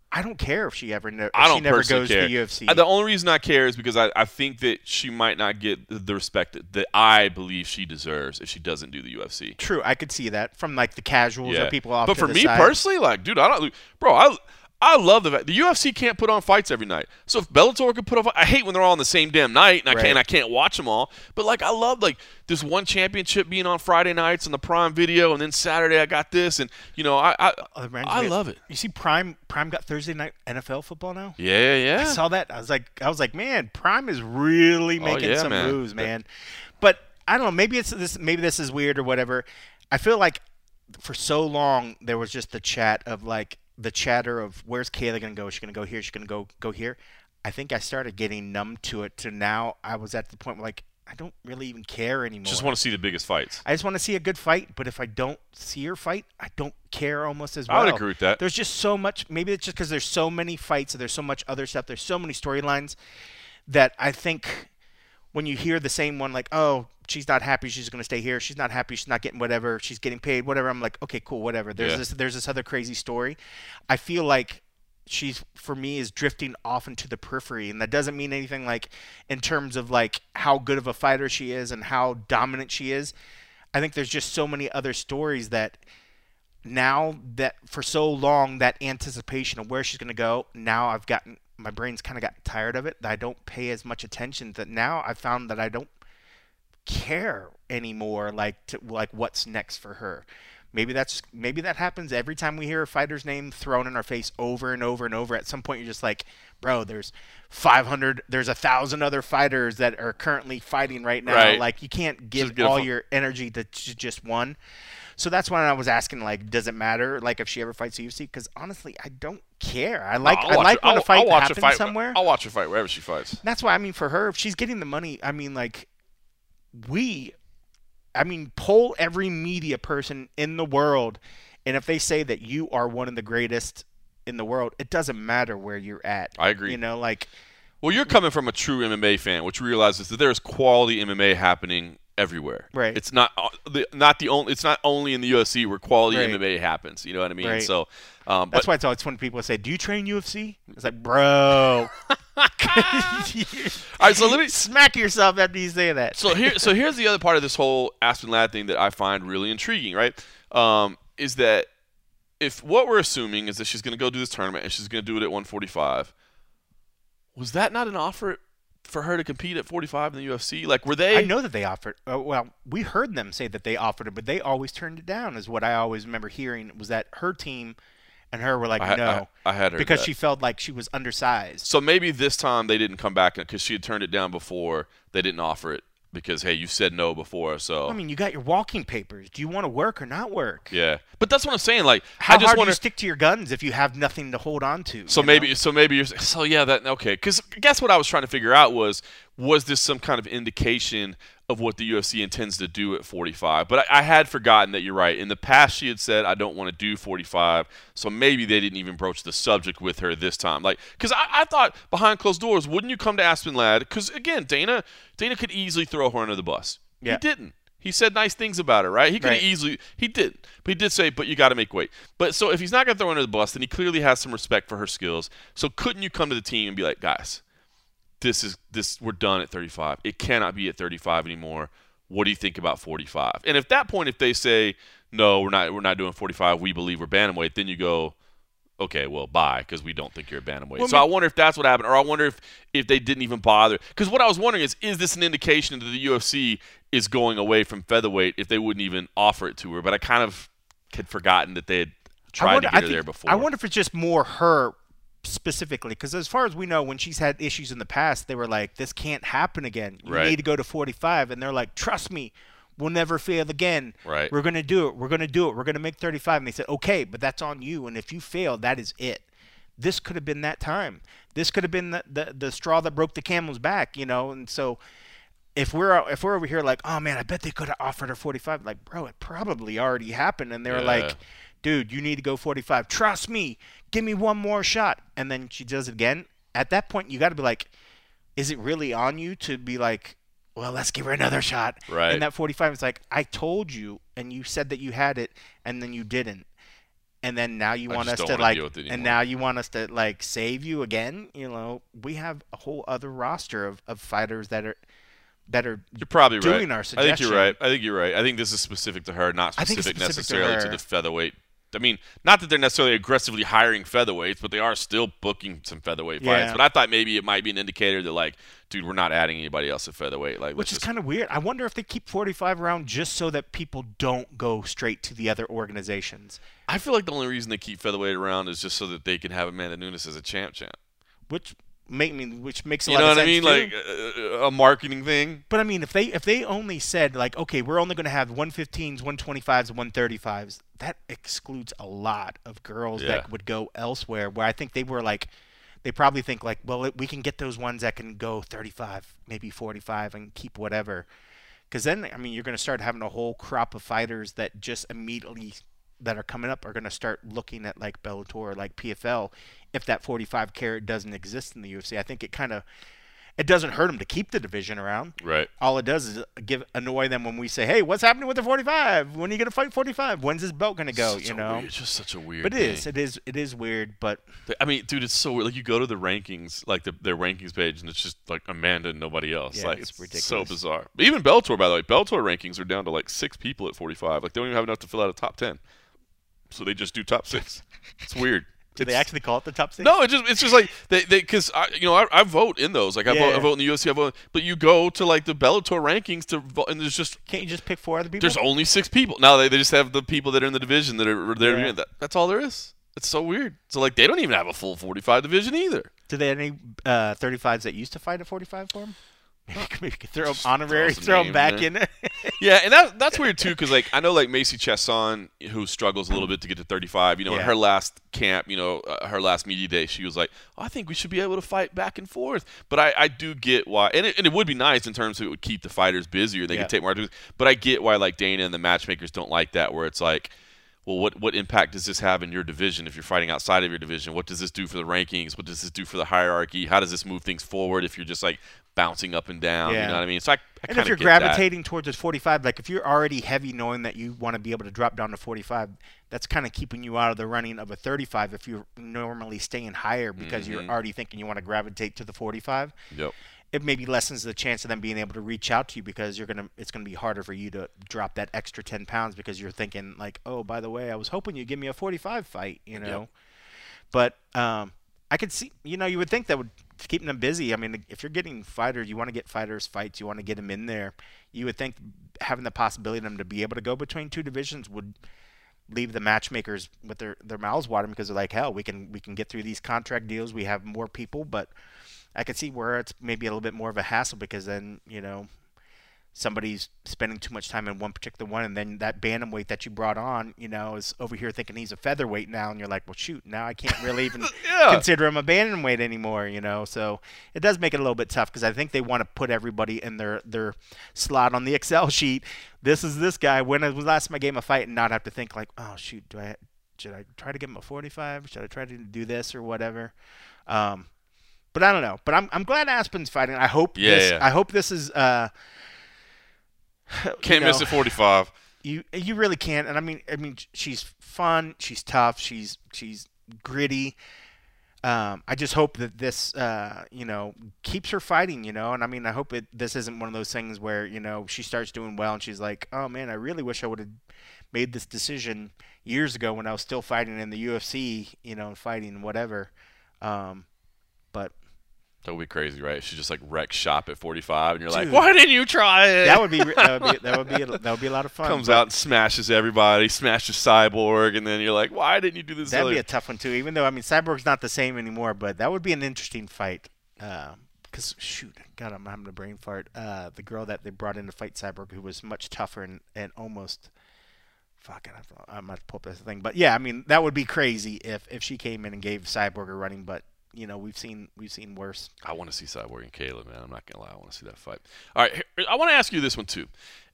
I don't care if she ever, ne if she never goes care. to the U F C. The only reason I care is because I, I think that she might not get the respect that, that I believe she deserves if she doesn't do the U F C. True, I could see that from like the casuals yeah. or people off. But to for the me side. personally, like, dude, I don't, bro, I I love the fact the U F C can't put on fights every night. So if Bellator could put on, I hate when they're all on the same damn night, and I right. can't I can't watch them all. But like I love like this ONE Championship being on Friday nights on the Prime Video, and then Saturday I got this, and you know I I, oh, I me. love it. You see Prime Prime got Thursday night N F L football now. Yeah, yeah. I saw that. I was like I was like man, Prime is really making oh, yeah, some man. moves, man. But I don't know. Maybe it's this. Maybe this is weird or whatever. I feel like for so long there was just the chat of like. The chatter of where's Kayla gonna go? Is she gonna go here? Is she gonna go go here? I think I started getting numb to it. To now, I was at the point where like I don't really even care anymore. Just want to see the biggest fights. I just want to see a good fight. But if I don't see her fight, I don't care almost as well. I would agree with that. There's just so much. Maybe it's just because there's so many fights and there's so much other stuff. There's so many storylines that I think when you hear the same one, like oh. she's not happy. She's going to stay here. She's not happy. She's not getting whatever. She's getting paid, whatever. I'm like, okay, cool, whatever. There's yeah. this There's this other crazy story. I feel like she's, for me, is drifting off into the periphery. And that doesn't mean anything like in terms of like how good of a fighter she is and how dominant she is. I think there's just so many other stories that now that for so long, that anticipation of where she's going to go, now I've gotten, my brain's kind of gotten tired of it. That I don't pay as much attention that now I've found that I don't care anymore like to, like what's next for her. Maybe that's maybe that happens every time we hear a fighter's name thrown in our face over and over and over. At some point you're just like, bro, there's five hundred there's a thousand other fighters that are currently fighting right now. Right. Like you can't give all your energy to just one. So that's why I was asking, like, does it matter, like, if she ever fights U F C? Because honestly, I don't care. I like, I like when a fight happens somewhere. I'll watch her fight wherever she fights. That's why I mean for her, if she's getting the money, I mean like. We, I mean, poll every media person in the world, and if they say that you are one of the greatest in the world, it doesn't matter where you're at. I agree. You know, like. Well, you're coming from a true M M A fan, which realizes that there's quality M M A happening everywhere. Right. It's not not the only. It's not only in the U F C where quality right. M M A happens. You know what I mean? Right. So. Um, That's but, why it's always when people say, "Do you train U F C?" It's like, bro. All right, so let me smack yourself after you say that. so here, so here's the other part of this whole Aspen Ladd thing that I find really intriguing, right? Um, is that if what we're assuming is that she's going to go do this tournament and she's going to do it at one forty-five, was that not an offer for her to compete at forty-five in the U F C? Like, were they? I know that they offered. Uh, well, we heard them say that they offered it, but they always turned it down. Is what I always remember hearing was that her team. And her were like, I, no. I, I had her. Because she felt like she was undersized. So maybe this time they didn't come back because she had turned it down before. They didn't offer it because, hey, you said no before. So I mean, you got your walking papers. Do you want to work or not work? Yeah. But that's what I'm saying. Like, How I just hard wanna... do you stick to your guns if you have nothing to hold on to? So maybe know? so maybe you're – so, yeah, that – okay. Because guess what I was trying to figure out was, was this some kind of indication of what the U F C intends to do at forty-five? But I, I had forgotten that you're right. In the past, she had said, I don't want to do forty-five, so maybe they didn't even broach the subject with her this time. Like, because I, I thought behind closed doors, wouldn't you come to Aspen Ladd? Because, again, Dana Dana could easily throw her under the bus. Yeah. He didn't. He said nice things about her, right? He could right. easily – he didn't. But he did say, but you got to make weight. But so if he's not going to throw her under the bus, then he clearly has some respect for her skills. So couldn't you come to the team and be like, guys – This is this. We're done at thirty-five. It cannot be at thirty-five anymore. What do you think about forty-five? And at that point, if they say no, we're not, we're not doing forty-five. We believe we're bantamweight. Then you go, okay, well, bye, because we don't think you're a bantamweight. Well, so I, mean, I wonder if that's what happened, or I wonder if if they didn't even bother. Because what I was wondering is, is this an indication that the U F C is going away from featherweight if they wouldn't even offer it to her? But I kind of had forgotten that they had tried wonder, to get her there before. I wonder if it's just more her. Specifically, because as far as we know, when she's had issues in the past, they were like, this can't happen again. You right. need to go to forty-five. And they're like, trust me, we'll never fail again. Right. We're going to do it. We're going to do it. We're going to make thirty-five. And they said, okay, but that's on you. And if you fail, that is it. This could have been that time. This could have been the, the, the straw that broke the camel's back, you know. And so if we're if we're over here like, oh, man, I bet they could have offered her forty-five. Like, bro, it probably already happened. And they were yeah. like, dude, you need to go forty-five. Trust me. Give me one more shot. And then she does it again. At that point, you got to be like, is it really on you to be like, well, let's give her another shot? Right. And that forty-five is like, I told you, and you said that you had it, and then you didn't. And then now you want us to like, and now you want us to like save you again. You know, we have a whole other roster of, of fighters that are. That are you're probably doing right. our suggestion. I think you're right. I think you're right. I think this is specific to her, not specific, specific necessarily to, to the featherweight I mean, not that they're necessarily aggressively hiring featherweights, but they are still booking some featherweight yeah. fights. But I thought maybe it might be an indicator that, like, dude, we're not adding anybody else at featherweight. Like, Which is kind of weird. I wonder if they keep forty-five around just so that people don't go straight to the other organizations. I feel like the only reason they keep featherweight around is just so that they can have Amanda Nunes as a champ champ. Which – Make me, which makes a lot of sense. You know what I mean? Too. Like uh, a marketing thing. But I mean, if they if they only said like, okay, we're only going to have one fifteens, one twenty-fives, one thirty-fives, that excludes a lot of girls yeah. that would go elsewhere. Where I think they were like, they probably think like, well, it, we can get those ones that can go thirty-five, maybe forty-five, and keep whatever. Because then, I mean, you're going to start having a whole crop of fighters that just immediately that are coming up are going to start looking at like Bellator, like P F L, if that forty-five carat doesn't exist in the U F C. I think it kind of – it doesn't hurt them to keep the division around. Right. All it does is give annoy them when we say, hey, what's happening with the forty-five? When are you going to fight forty-five? When's this belt going to go? Such you know? Weird, it's just such a weird But it thing. is. It is. It is weird, but – I mean, dude, it's so weird. Like you go to the rankings, like the, their rankings page, and it's just like Amanda and nobody else. Yeah, like, it's, it's ridiculous. So bizarre. But even Bellator, by the way, Bellator rankings are down to like six people at forty-five. Like they don't even have enough to fill out a top ten. So they just do top six. It's weird. Do it's, they actually call it the top six? No, it just, it's just like they because they, you know I, I vote in those like I, yeah, vote, yeah. I vote in the U F C. I vote, but you go to like the Bellator rankings to vote, and there's just can't you just pick four other people? There's only six people now. They, they just have the people that are in the division that are there. Yeah. That, that's all there is. It's so weird. So like they don't even have a full forty-five division either. Do they have any uh, thirty-fives that used to fight at forty-five for them? Maybe could throw just them honorary, throw them back in there. Yeah, and that, that's weird, too, because, like, I know, like, Macy Chesson, who struggles a little bit to get to thirty-five, you know, yeah. in her last camp, you know, uh, her last media day, she was like, oh, I think we should be able to fight back and forth. But I, I do get why, and it, and it would be nice in terms of it would keep the fighters busier. They yeah. could take more, but I get why, like, Dana and the matchmakers don't like that, where it's like, well, what, what impact does this have in your division if you're fighting outside of your division? What does this do for the rankings? What does this do for the hierarchy? How does this move things forward if you're just, like, bouncing up and down? Yeah. You know what I mean? So I, I and if you're gravitating that. towards a forty-five, like if you're already heavy knowing that you want to be able to drop down to forty-five, that's kind of keeping you out of the running of a thirty-five if you're normally staying higher because mm-hmm. you're already thinking you want to gravitate to the forty-five. Yep. It maybe lessens the chance of them being able to reach out to you because you're gonna. It's gonna be harder for you to drop that extra ten pounds because you're thinking like, oh, by the way, I was hoping you'd give me a forty-five fight, you know. Yep. But um, I could see, you know, you would think that would keep them busy. I mean, if you're getting fighters, you want to get fighters fights, you want to get them in there. You would think having the possibility of them to be able to go between two divisions would leave the matchmakers with their their mouths watering because they're like, hell, we can we can get through these contract deals. We have more people, but. I could see where it's maybe a little bit more of a hassle because then, you know, somebody's spending too much time in one particular one, and then that bantamweight that you brought on, you know, is over here thinking he's a featherweight now, and you're like, well, shoot, now I can't really even yeah. consider him a bantamweight anymore, you know. So it does make it a little bit tough because I think they want to put everybody in their, their slot on the Excel sheet. This is this guy. When was last time I gave him a fight and not have to think like, oh, shoot, do I should I try to give him a forty-five? Should I try to do this or whatever? Um But I don't know. But I'm I'm glad Aspen's fighting. I hope yeah, this yeah. I hope this is uh Can't you know, miss a forty-five. You you really can't. And I mean I mean she's fun, she's tough, she's she's gritty. Um I just hope that this uh you know keeps her fighting, you know. And I mean I hope it this isn't one of those things where, you know, she starts doing well and she's like, "Oh man, I really wish I would have made this decision years ago when I was still fighting in the U F C, you know, and fighting whatever." Um but that would be crazy, right? She just like wrecked shop at forty-five, and you're dude, like, "Why didn't you try it?" That would be that would be that would be a, that would be a lot of fun. Comes out and smashes everybody, smashes Cyborg, and then you're like, "Why didn't you do this?" That'd other? be a tough one too. Even though I mean, Cyborg's not the same anymore, but that would be an interesting fight. Because uh, shoot, God, I'm having a brain fart. Uh, the girl that they brought in to fight Cyborg, who was much tougher and and almost. Fucking, I'm gonna pull up this thing, but yeah, I mean, that would be crazy if if she came in and gave Cyborg a running, but. You know, we've seen we've seen worse. I want to see Cyborg and Kayla, man. I'm not gonna lie. I want to see that fight. All right, here, I want to ask you this one too.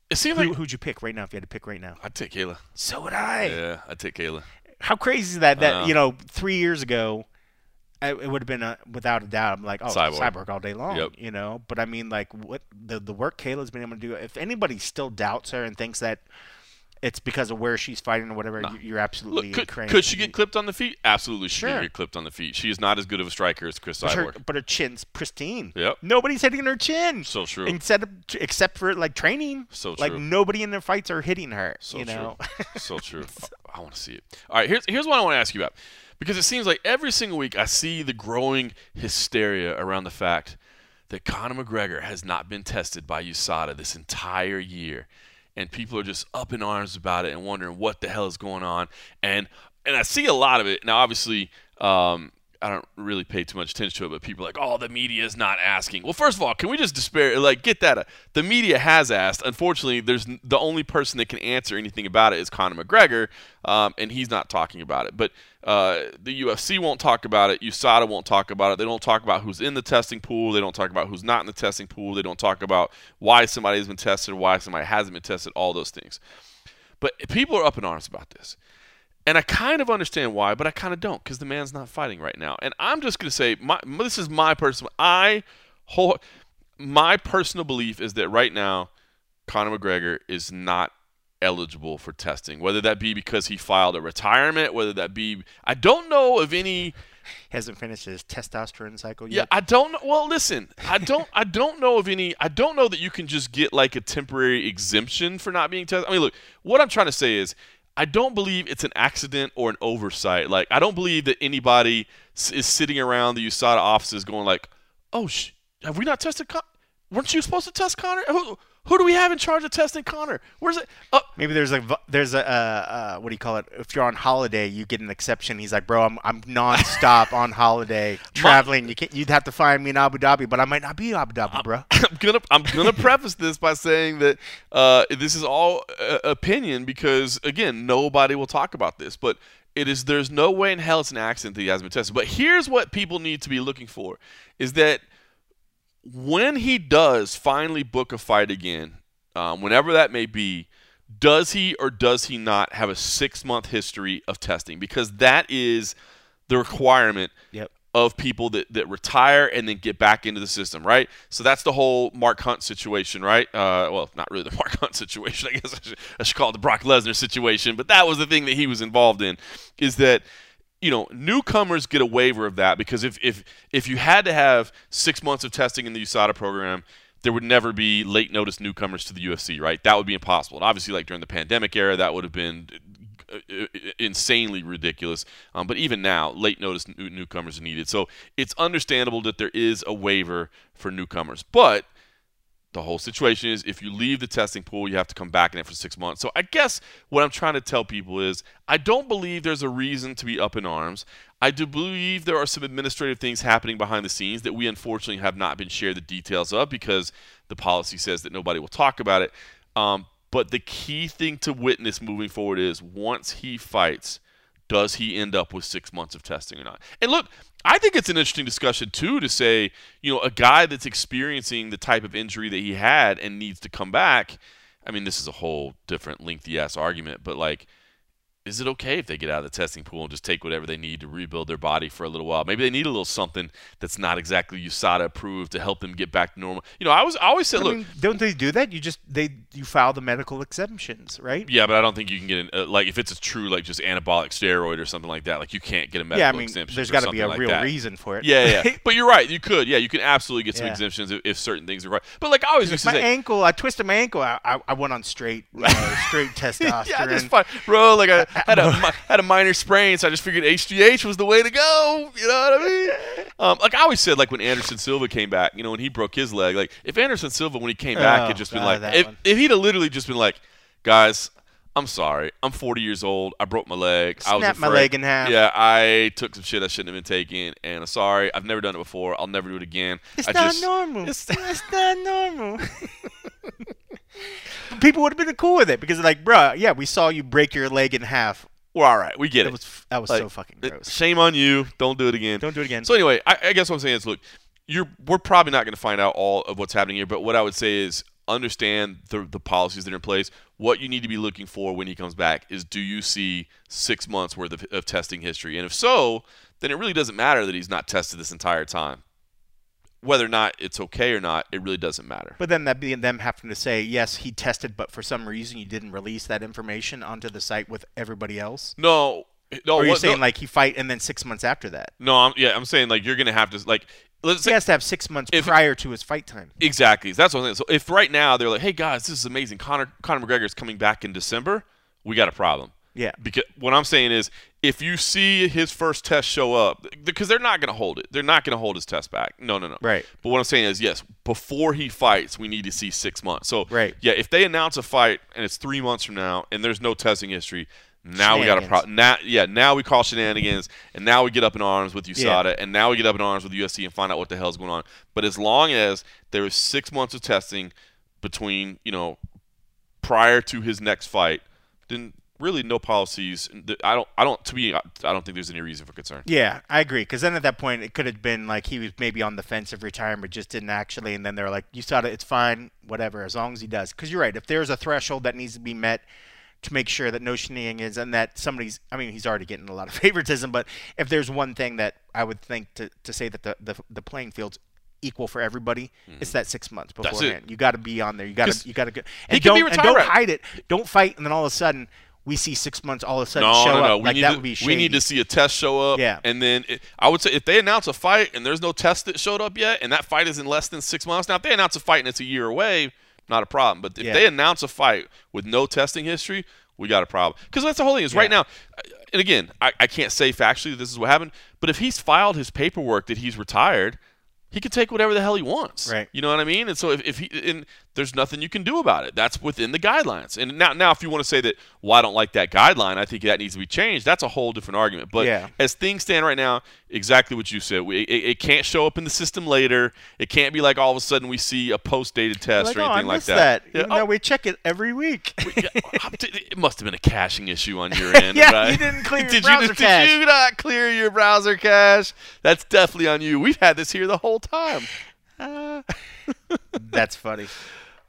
It seems Who, like who'd you pick right now if you had to pick right now? I'd take Kayla. So would I. Yeah, I'd take Kayla. How crazy is that? That know. you know, three years ago, I, it would have been a, without a doubt. I'm like, oh, Cyborg, Cyborg all day long. Yep. You know, but I mean, like, what the the work Kayla's been able to do. If anybody still doubts her and thinks that it's because of where she's fighting or whatever, nah. you're absolutely Look, could, crazy. Could she get clipped on the feet? Absolutely, she sure. can get clipped on the feet. She is not as good of a striker as Chris Cyborg. But her, but her chin's pristine. Yep. Nobody's hitting her chin. So true. Instead of, except for, like, training. So true. Like, nobody in their fights are hitting her. So you know? true. So true. I, I want to see it. All right, here's, here's what I want to ask you about. Because it seems like every single week I see the growing hysteria around the fact that Conor McGregor has not been tested by U S A D A this entire year. And people are just up in arms about it and wondering what the hell is going on. And and I see a lot of it. Now, obviously, um, I don't really pay too much attention to it, but people are like, oh, the media is not asking. Well, first of all, can we just despair? Like, get that. Uh, the media has asked. Unfortunately, there's the only person that can answer anything about it is Conor McGregor, um, and he's not talking about it. But uh, the U F C won't talk about it. U S A D A won't talk about it. They don't talk about who's in the testing pool. They don't talk about who's not in the testing pool. They don't talk about why somebody has been tested, why somebody hasn't been tested, all those things. But people are up in arms about this. And I kind of understand why, but I kind of don't, because the man's not fighting right now. And I'm just going to say, my, this is my personal I, whole, my personal belief is that right now, Conor McGregor is not eligible for testing, whether that be because he filed a retirement, whether that be – I don't know of any – hasn't finished his testosterone cycle yet. Yeah, I don't know. Well, listen, I don't I don't know of any – I don't know that you can just get like a temporary exemption for not being tested. I mean, look, what I'm trying to say is – I don't believe it's an accident or an oversight. Like, I don't believe that anybody s is sitting around the U S A D A offices going like, oh, sh have we not tested Con Weren't you supposed to test Conor? Who, who do we have in charge of testing Conor? Where's it? Uh Maybe there's a, there's a uh, uh, what do you call it? If you're on holiday, you get an exception. He's like, bro, I'm, I'm nonstop on holiday traveling. You can't, you'd have to find me in Abu Dhabi, but I might not be in Abu Dhabi, I'm, bro. I'm going to I'm gonna preface this by saying that uh, this is all uh, opinion because, again, nobody will talk about this. But it is there's no way in hell it's an accident that he hasn't been tested. But here's what people need to be looking for is that when he does finally book a fight again, um, whenever that may be, does he or does he not have a six-month history of testing? Because that is the requirement yep. of people that, that retire and then get back into the system, right? So that's the whole Mark Hunt situation, right? Uh, well, not really the Mark Hunt situation. I guess I should, I should call it the Brock Lesnar situation. But that was the thing that he was involved in is that – you know, newcomers get a waiver of that because if, if if you had to have six months of testing in the U S A D A program, there would never be late notice newcomers to the U F C, right? That would be impossible. And obviously, like during the pandemic era, that would have been insanely ridiculous. Um, but even now, late notice new newcomers are needed. So it's understandable that there is a waiver for newcomers. But the whole situation is if you leave the testing pool, you have to come back in it for six months. So I guess what I'm trying to tell people is I don't believe there's a reason to be up in arms. I do believe there are some administrative things happening behind the scenes that we unfortunately have not been shared the details of because the policy says that nobody will talk about it. Um, but the key thing to witness moving forward is once he fights, does he end up with six months of testing or not? And look, I think it's an interesting discussion, too, to say, you know, a guy that's experiencing the type of injury that he had and needs to come back. I mean, this is a whole different lengthy-ass argument, but, like, is it okay if they get out of the testing pool and just take whatever they need to rebuild their body for a little while? Maybe they need a little something that's not exactly U S A D A approved to help them get back to normal. You know, I was I always said, I look, mean, don't they do that? You just they you file the medical exemptions, right? Yeah, but I don't think you can get an, uh, like if it's a true like just anabolic steroid or something like that. Like you can't get a medical yeah, I mean, exemption. There's got to be a like real that. reason for it. Yeah, yeah. But you're right. You could, yeah, you can absolutely get some yeah. exemptions if, if certain things are right. But like I always used to my say, ankle, I twisted my ankle. I I, I went on straight uh, straight testosterone. Yeah, just fine. Bro, like I. Had a, had a minor sprain, so I just figured H G H was the way to go. You know what I mean? Um, like I always said, like when Anderson Silva came back, you know, when he broke his leg, like if Anderson Silva, when he came back, oh, had just been oh, like, if, if he'd have literally just been like, guys, I'm sorry, I'm forty years old, I broke my leg. Snapped I was afraid. my leg in half. Yeah, I took some shit I shouldn't have been taking, and I'm sorry, I've never done it before, I'll never do it again. It's I not just, normal. It's, it's not normal. People would have been cool with it because, like, bro, yeah, we saw you break your leg in half. Well, all right, we get it. That was, that was like, so fucking gross. Shame on you. Don't do it again. Don't do it again. So anyway, I, I guess what I'm saying is, look, you're we're probably not going to find out all of what's happening here, but what I would say is understand the, the policies that are in place. What you need to be looking for when he comes back is do you see six months worth of, of testing history? And if so, then it really doesn't matter that he's not tested this entire time. whether or not it's okay or not, it really doesn't matter. But then that being them having to say, yes, he tested, but for some reason you didn't release that information onto the site with everybody else? No. No, or you're what, saying, no. like, he fight and then six months after that? No, I'm, yeah, I'm saying, like, you're going to have to, like... Let's he say, has to have six months if, prior to his fight time. Exactly. That's what I'm saying. So if right now they're like, hey, guys, this is amazing. Conor, Conor McGregor is coming back in December, we got a problem. Yeah. Because what I'm saying is if you see his first test show up, because they're not going to hold it. They're not going to hold his test back. No, no, no. Right. But what I'm saying is, yes, before he fights, we need to see six months. So, right. yeah, if they announce a fight and it's three months from now and there's no testing history, now we got a problem. Now, yeah, now we call shenanigans, and now we get up in arms with U S A D A, yeah. and now we get up in arms with U F C and find out what the hell's going on. But as long as there is six months of testing between, you know, prior to his next fight, then really no policies. I don't. I don't. To me, I don't think there's any reason for concern. Yeah, I agree. Because then at that point, it could have been like he was maybe on the fence of retirement, just didn't actually, and then they're like, U S A D A, it's fine, whatever, as long as he does. Because you're right. If there's a threshold that needs to be met to make sure that no shenanigans and that somebody's – I mean, he's already getting a lot of favoritism, but if there's one thing that I would think to, to say that the, the the playing field's equal for everybody, mm-hmm. it's that six months beforehand. You got to be on there. You got to you got to go. And don't, and don't hide it. Don't fight, and then all of a sudden we see six months all of a sudden no, show no, no. up. We like, that to, would be shady. We need to see a test show up. Yeah. And then it, I would say if they announce a fight and there's no test that showed up yet and that fight is in less than six months. Now, if they announce a fight and it's a year away, not a problem. But if yeah. they announce a fight with no testing history, we got a problem. Because that's the whole thing is yeah. right now, and again, I, I can't say factually this is what happened, but if he's filed his paperwork that he's retired, he can take whatever the hell he wants. Right. You know what I mean? And so if, if he and there's nothing you can do about it. That's within the guidelines. And now, now if you want to say that, well, I don't like that guideline, I think that needs to be changed, that's a whole different argument. But yeah. as things stand right now, exactly what you said. We, it, it can't show up in the system later. It can't be like all of a sudden we see a post-dated test like, or anything oh, I like that. that. Yeah, oh, no, we check it every week. we, it must have been a caching issue on your end, yeah, right? you didn't clear your did browser you, cache. Did you not clear your browser cache? That's definitely on you. We've had this here the whole time. Uh, that's funny.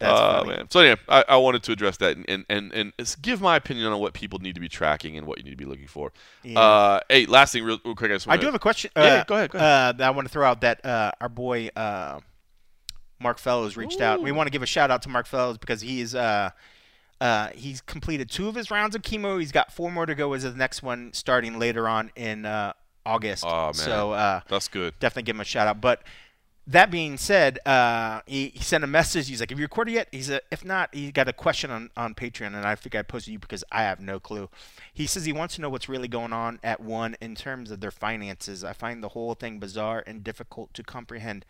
That's uh, funny. Man. So anyway, I, I wanted to address that and, and, and give my opinion on what people need to be tracking and what you need to be looking for. Yeah. Uh, hey, last thing real, real quick. I, just I do have a question. Uh, yeah, go ahead. Go ahead. Uh, I want to throw out that uh, our boy uh, Mark Fellows reached Ooh. out. We want to give a shout out to Mark Fellows because he is uh, uh, he's completed two of his rounds of chemo. He's got four more to go as the next one starting later on in uh, August. Oh, man. So uh, that's good. Definitely give him a shout out. But that being said, uh, he, he sent a message. He's like, have you recorded yet? He's a, if not, he got a question on, on Patreon, and I think I posted you because I have no clue. He says he wants to know what's really going on at ONE in terms of their finances. I find the whole thing bizarre and difficult to comprehend.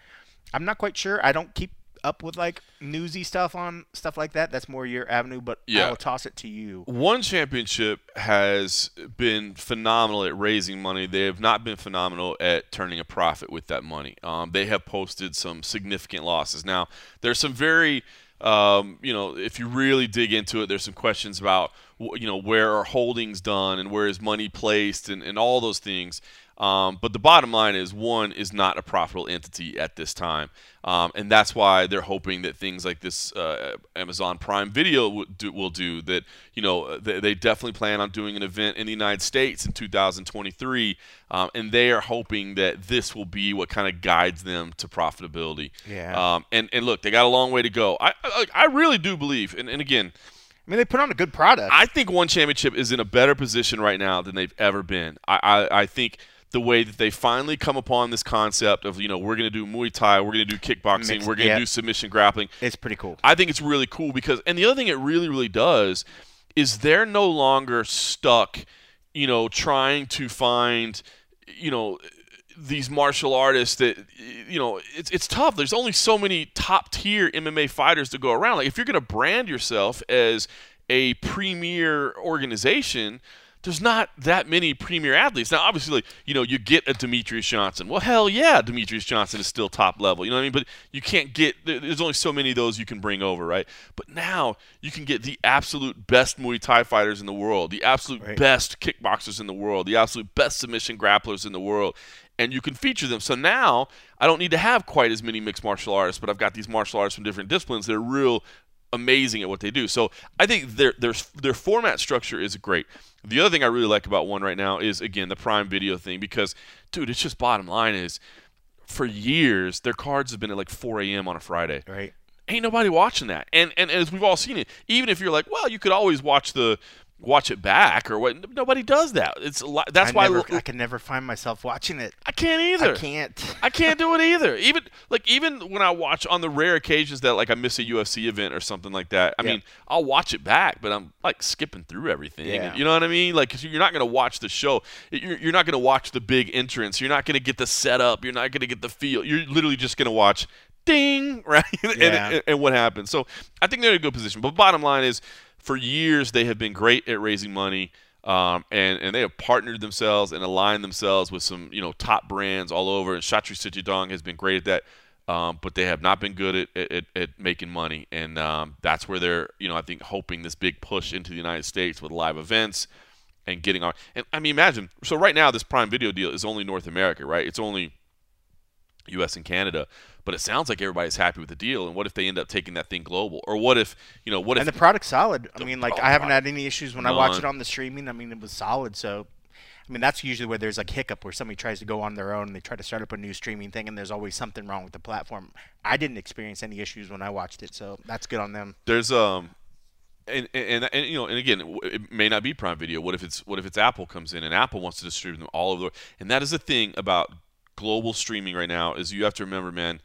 I'm not quite sure. I don't keep up with, like, newsy stuff on stuff like that. That's more your avenue, but yeah. I will toss it to you. ONE Championship has been phenomenal at raising money. They have not been phenomenal at turning a profit with that money. Um, they have posted some significant losses. Now, there's some very, um, you know, if you really dig into it, there's some questions about, you know, where are holdings done and where is money placed and, and all those things. Um, but the bottom line is ONE is not a profitable entity at this time, um, and that's why they're hoping that things like this uh, Amazon Prime Video will do, will do that. You know, they, they definitely plan on doing an event in the United States in two thousand twenty-three, um, and they are hoping that this will be what kind of guides them to profitability. Yeah. Um, and and look, they got a long way to go. I I, I really do believe, and, and again. I mean, they put on a good product. I think ONE Championship is in a better position right now than they've ever been. I, I, I think the way that they finally come upon this concept of, you know, we're going to do Muay Thai, we're going to do kickboxing, Mixed, we're going to yeah. do submission grappling. It's pretty cool. I think it's really cool because – and the other thing it really, really does is they're no longer stuck, you know, trying to find, you know – these martial artists that, you know, it's it's tough. There's only so many top-tier M M A fighters to go around. Like, if you're going to brand yourself as a premier organization, there's not that many premier athletes. Now, obviously, like, you know, you get a Demetrius Johnson. Well, hell yeah, Demetrius Johnson is still top level. You know what I mean? But you can't get – there's only so many of those you can bring over, right? But now you can get the absolute best Muay Thai fighters in the world, the absolute right. best kickboxers in the world, the absolute best submission grapplers in the world. And you can feature them. So now I don't need to have quite as many mixed martial artists, but I've got these martial artists from different disciplines that are real amazing at what they do. So I think their their, their format structure is great. The other thing I really like about ONE right now is, again, the Prime Video thing because, dude, it's just bottom line is for years, their cards have been at like four a m on a Friday. Right. Ain't nobody watching that. And, and and as we've all seen it, even if you're like, well, you could always watch the watch it back or what. Nobody does that. It's a lot, that's I why never, I, I can never find myself watching it. I can't either. I can't. I can't do it either. Even like even when I watch on the rare occasions that like I miss a U F C event or something like that. I yeah. mean, I'll watch it back, but I'm like skipping through everything. Yeah. You know what I mean? Like, cause you're not gonna watch the show. You're, you're not gonna watch the big entrance. You're not gonna get the setup. You're not gonna get the feel. You're literally just gonna watch. Ding, right? and, yeah. and, and what happens. So I think they're in a good position. But bottom line is, for years, they have been great at raising money, um, and, and they have partnered themselves and aligned themselves with some you know top brands all over. And Chatri Sitjadong has been great at that, um, but they have not been good at, at, at making money. And um, that's where they're, you know, I think, hoping this big push into the United States with live events and getting on. And, I mean, imagine. So right now, this Prime Video deal is only North America, right? It's only U S and Canada. But it sounds like everybody's happy with the deal. And what if they end up taking that thing global? Or what if, you know, what if. And the product's solid. I mean, like, I haven't had any issues when I watch it on the streaming. I mean, it was solid. So, I mean, that's usually where there's like hiccup where somebody tries to go on their own and they try to start up a new streaming thing and there's always something wrong with the platform. I didn't experience any issues when I watched it. So, that's good on them. There's, um, and, and, and, you know, and again, it may not be Prime Video. What if it's, what if it's Apple comes in and Apple wants to distribute them all over the world? And that is the thing about global streaming right now is you have to remember, man,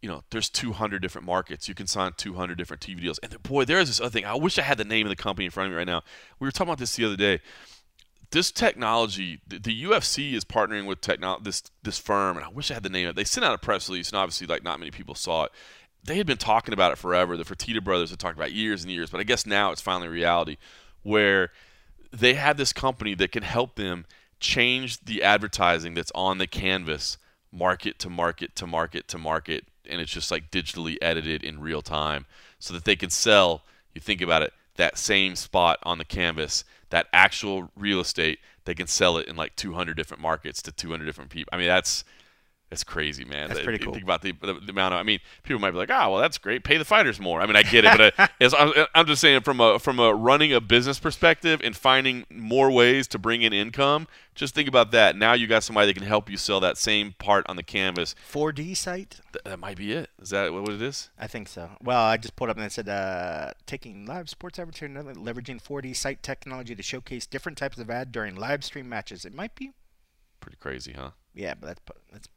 you know, there's two hundred different markets. You can sign two hundred different T V deals. And boy, there is this other thing. I wish I had the name of the company in front of me right now. We were talking about this the other day. This technology, the, the U F C is partnering with techno- this this firm, and I wish I had the name of it. They sent out a press release, and obviously, like, not many people saw it. They had been talking about it forever. The Fertitta brothers had talked about it years and years, but I guess now it's finally reality where they have this company that can help them change the advertising that's on the canvas market to market to market to market, and it's just like digitally edited in real time so that they can sell, you think about it, that same spot on the canvas, that actual real estate, they can sell it in like two hundred different markets to two hundred different people. I mean, that's that's crazy, man. That's pretty cool. Think about the, the, the amount of, I mean, people might be like, ah, oh, well, that's great. Pay the fighters more. I mean, I get it, but I, as I, I'm just saying from a from a running a business perspective and finding more ways to bring in income, just think about that. Now you got somebody that can help you sell that same part on the canvas. four D site? Th- that might be it. Is that what it is? I think so. Well, I just pulled up and it said, uh, taking live sports advertising, leveraging four D site technology to showcase different types of ad during live stream matches. It might be. Pretty crazy, huh? Yeah, but that's that's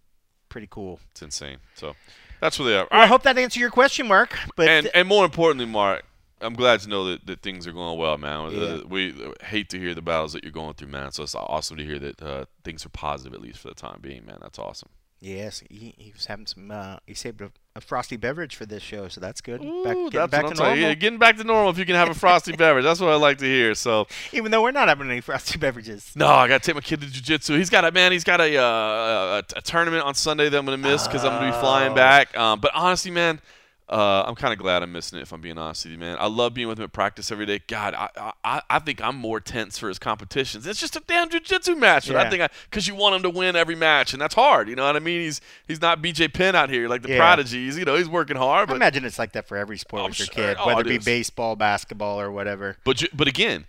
pretty cool. It's insane. So that's where they are. Well, I hope that answered your question, Mark. But and, th- and more importantly, Mark, I'm glad to know that, that things are going well, man. Yeah. Uh, we hate to hear the battles that you're going through, man. So it's awesome to hear that uh, things are positive, at least for the time being, man. That's awesome. Yes, he, he was having some. Uh, he saved a, a frosty beverage for this show, so that's good. Ooh, back, getting that's back what to I'm normal. Yeah, getting back to normal if you can have a frosty beverage. That's what I like to hear. So even though we're not having any frosty beverages. No, I got to take my kid to jiu-jitsu. He's got a man. He's got a uh, a, a tournament on Sunday that I'm gonna miss because oh. I'm gonna be flying back. Um, but honestly, man, uh, I'm kind of glad I'm missing it. If I'm being honest with you, man, I love being with him at practice every day. God, I I, I think I'm more tense for his competitions. It's just a damn jiu-jitsu match, but yeah. I think because you want him to win every match, and that's hard. You know what I mean? He's he's not B J Penn out here like the yeah. prodigies. You know, he's working hard. But I imagine it's like that for every sport I'm with your sure. kid, whether oh, it be is. baseball, basketball, or whatever. But you, but again,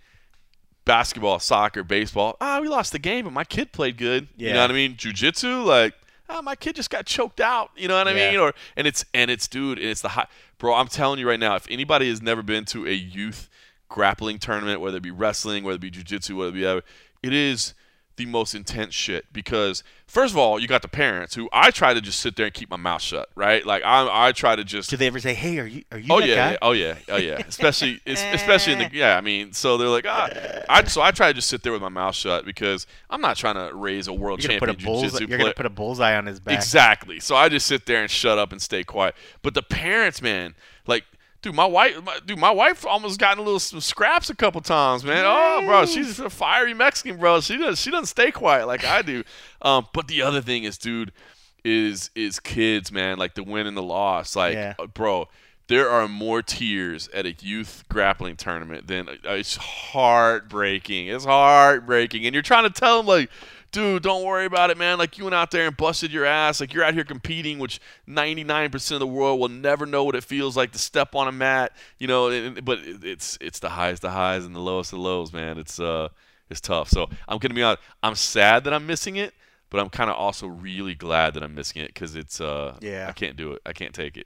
basketball, soccer, baseball. Ah, oh, we lost the game, but my kid played good. Yeah. You know what I mean? Jiu-jitsu, like. Oh, my kid just got choked out. You know what I yeah. mean? Or and it's and it's dude, and it's the hot bro. I'm telling you right now, if anybody has never been to a youth grappling tournament, whether it be wrestling, whether it be jiu-jitsu, whether it be other, it is the most intense shit. Because first of all, you got the parents who I try to just sit there and keep my mouth shut, right? Like I I try to just. Do they ever say, "Hey, are you are you?" Oh that yeah, guy? oh yeah, oh yeah. Especially especially in the yeah. I mean, so they're like, ah, I so I try to just sit there with my mouth shut because I'm not trying to raise a world you're champion. Put a bullseye, you're gonna put a bullseye on his back. Exactly. So I just sit there and shut up and stay quiet. But the parents, man, like. Dude, my wife, my, dude, my wife almost got in a little some scraps a couple times, man. Oh, bro, she's a fiery Mexican, bro. She does, she doesn't stay quiet like I do. Um, but the other thing is, dude, is is kids, man. Like the win and the loss, like, yeah. bro, there are more tears at a youth grappling tournament than uh, it's heartbreaking. It's heartbreaking, and you're trying to tell them like. Dude, don't worry about it, man. Like, you went out there and busted your ass. Like, you're out here competing, which ninety-nine percent of the world will never know what it feels like to step on a mat. You know, it, but it's it's the highest of highs and the lowest of lows, man. It's uh, it's tough. So I'm going to be honest. I'm sad that I'm missing it, But I'm kind of also really glad that I'm missing it because it's uh yeah. I can't do it. I can't take it.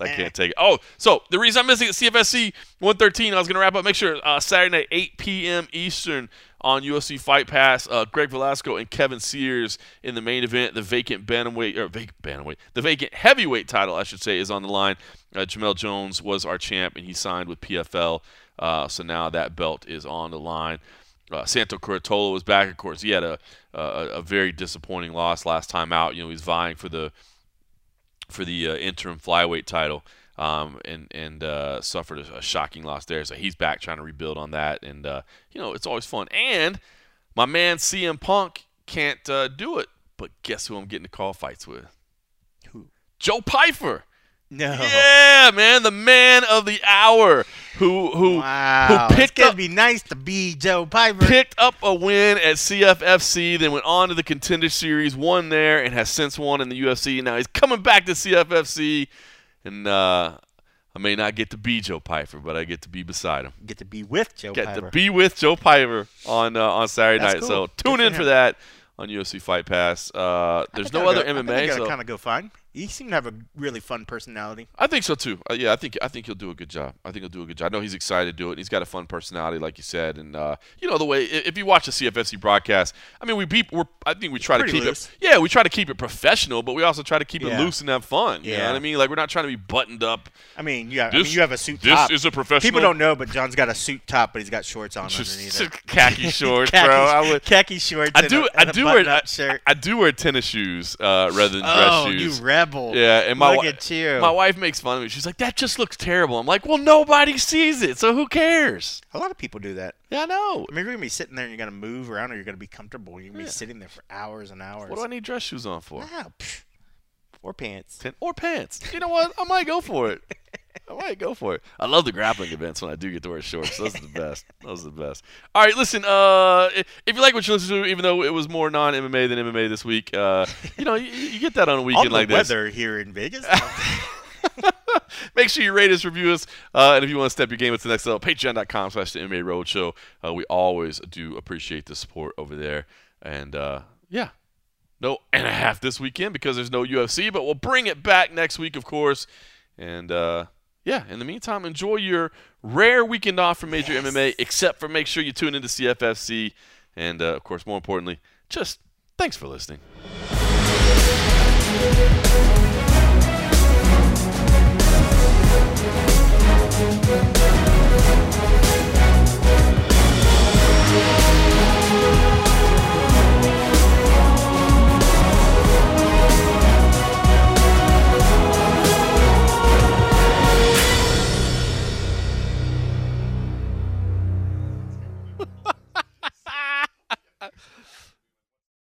I can't take it. Oh, so the reason I'm missing it, C F F C one thirteen, I was going to wrap up. Make sure uh, Saturday night, eight p m Eastern on U F C Fight Pass. Uh, Greg Velasco and Kevin Sears in the main event. The vacant bantamweight, or vacant bantamweight, the vacant heavyweight title, I should say, is on the line. Uh, Jamel Jones was our champ, and he signed with P F L. Uh, so now that belt is on the line. Uh, Santo Curatolo was back, of course. He had a, a a very disappointing loss last time out. You know, he's vying for the for the uh, interim flyweight title, um, and and uh, suffered a, a shocking loss there. So he's back trying to rebuild on that, and uh, you know, it's always fun. And my man C M Punk can't uh, do it, but guess who I'm getting to call fights with? Who? Joe Pyfer. No. Yeah, man, the man of the hour who who wow. who picked it's gonna up, be nice to be Joe Pyfer. Picked up a win at C F F C, then went on to the Contender Series, won there, and has since won in the U F C. Now he's coming back to C F F C, and uh, I may not get to be Joe Pyfer, but I get to be beside him. Get to be with Joe. Get Pyfer. to be with Joe Pyfer on uh, on Saturday That's night. Cool. So tune Good in for, for that on U F C Fight Pass. Uh, there's no other go, M M A. I think I gotta so. kind of go find. You seem to have a really fun personality. I think so too. Uh, yeah, I think I think he'll do a good job. I think he'll do a good job. I know he's excited to do it. He's got a fun personality, like you said, and uh, you know the way. If you watch the C F F C broadcast, I mean, we beep. We're I think we try to keep loose. it. Yeah, we try to keep it professional, but we also try to keep yeah. it loose and have fun. You yeah, know what I mean, like we're not trying to be buttoned up. I mean, yeah. This, I mean, you have a suit this top. This is a professional. People don't know, but John's got a suit top, but he's got shorts on just, underneath. Just it. Khaki shorts, khaki, bro. I would, khaki shorts. I do. And a, and I do wear. I, shirt. I do wear tennis shoes uh, rather than oh, dress shoes. You red Yeah, and my wife, my wife makes fun of me. She's like, "That just looks terrible." I'm like, "Well, nobody sees it, so who cares?" A lot of people do that. Yeah, I know. I mean, you're gonna be sitting there, and you're gonna move around, or you're gonna be comfortable. You're gonna yeah. be sitting there for hours and hours. What do I need dress shoes on for? Nah, or pants. Ten, or pants. You know what? I might go for it. I might go for it. I love the grappling events when I do get to wear shorts. Those are the best. Those are the best. All right, listen, uh, if you like what you listen to, even though it was more non-M M A than M M A this week, uh, you know, you, you get that on a weekend like this. All the weather here in Vegas. Make sure you rate us, review us, uh, and if you want to step your game up to the next level, patreon.com slash the M M A Road Show. Uh, we always do appreciate the support over there. And, uh, yeah. No and a half this weekend because there's no U F C, but we'll bring it back next week, of course. And, uh, yeah, in the meantime, enjoy your rare weekend off from Major yes. M M A, except for make sure you tune into C F F C. And, uh, of course, more importantly, just thanks for listening.